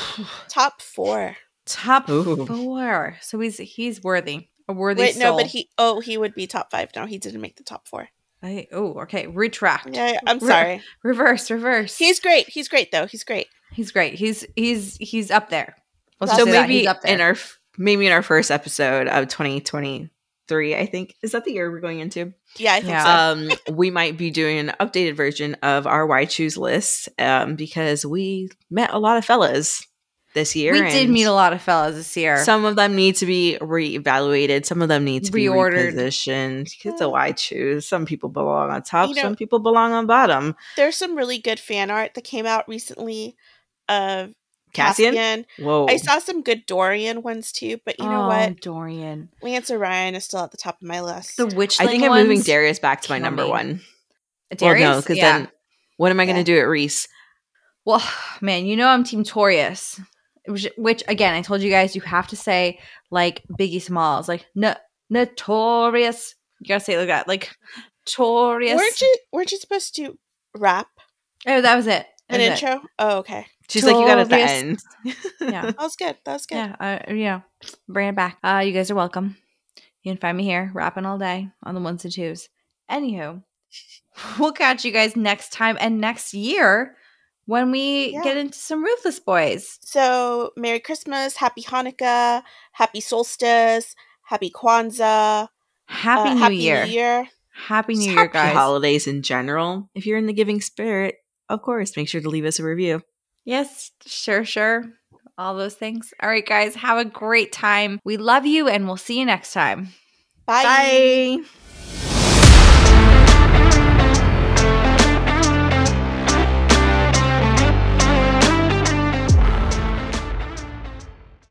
top four, top Ooh. four. So he's he's worthy, a worthy. Wait, soul. no, but he oh he would be top five. No, he didn't make the top four. I, oh, okay, retract. Yeah, yeah I'm Re- sorry. Reverse, reverse. He's great. He's great though. He's great. He's great. He's he's he's up there. Let's so maybe up there. in our maybe in our first episode of twenty twenty. Three, I think. Is that the year we're going into? Yeah, I think yeah. so. um, we might be doing an updated version of our Why Choose list um, because we met a lot of fellas this year. We and did meet a lot of fellas this year. Some of them need to be reevaluated. Some of them need to Reordered. be repositioned. It's a Why Choose. Some people belong on top. You know, some people belong on bottom. There's some really good fan art that came out recently of Cassian? Cassian. Whoa. I saw some good Dorian ones too, but you know oh, what? Dorian. Lance Orion is still at the top of my list. The witchling I think I'm ones? moving Darius back to my Tell number me. one. Darius? Well, no, because yeah. then what am I yeah. going to do at Reese? Well, man, you know I'm Team Torius, which, which again, I told you guys you have to say like Biggie Smalls, like no, notorious. You got to say it like that, like Torius. Weren't you, weren't you supposed to rap? Oh, that was it. That An was intro? It. Oh, okay. She's Torius. like, you got it at the end. Yeah. That was good. That was good. Yeah. Uh, yeah. Bring it back. Uh, you guys are welcome. You can find me here rapping all day on the ones and twos. Anywho, we'll catch you guys next time and next year when we yeah. get into some Ruthless Boys. So Merry Christmas. Happy Hanukkah. Happy Solstice. Happy Kwanzaa. Happy uh, New happy Year. New Year. Happy New Just Year, happy guys. Happy holidays in general. If you're in the giving spirit, of course, make sure to leave us a review. Yes, sure, sure. All those things. All right, guys, have a great time. We love you, and we'll see you next time. Bye. Bye.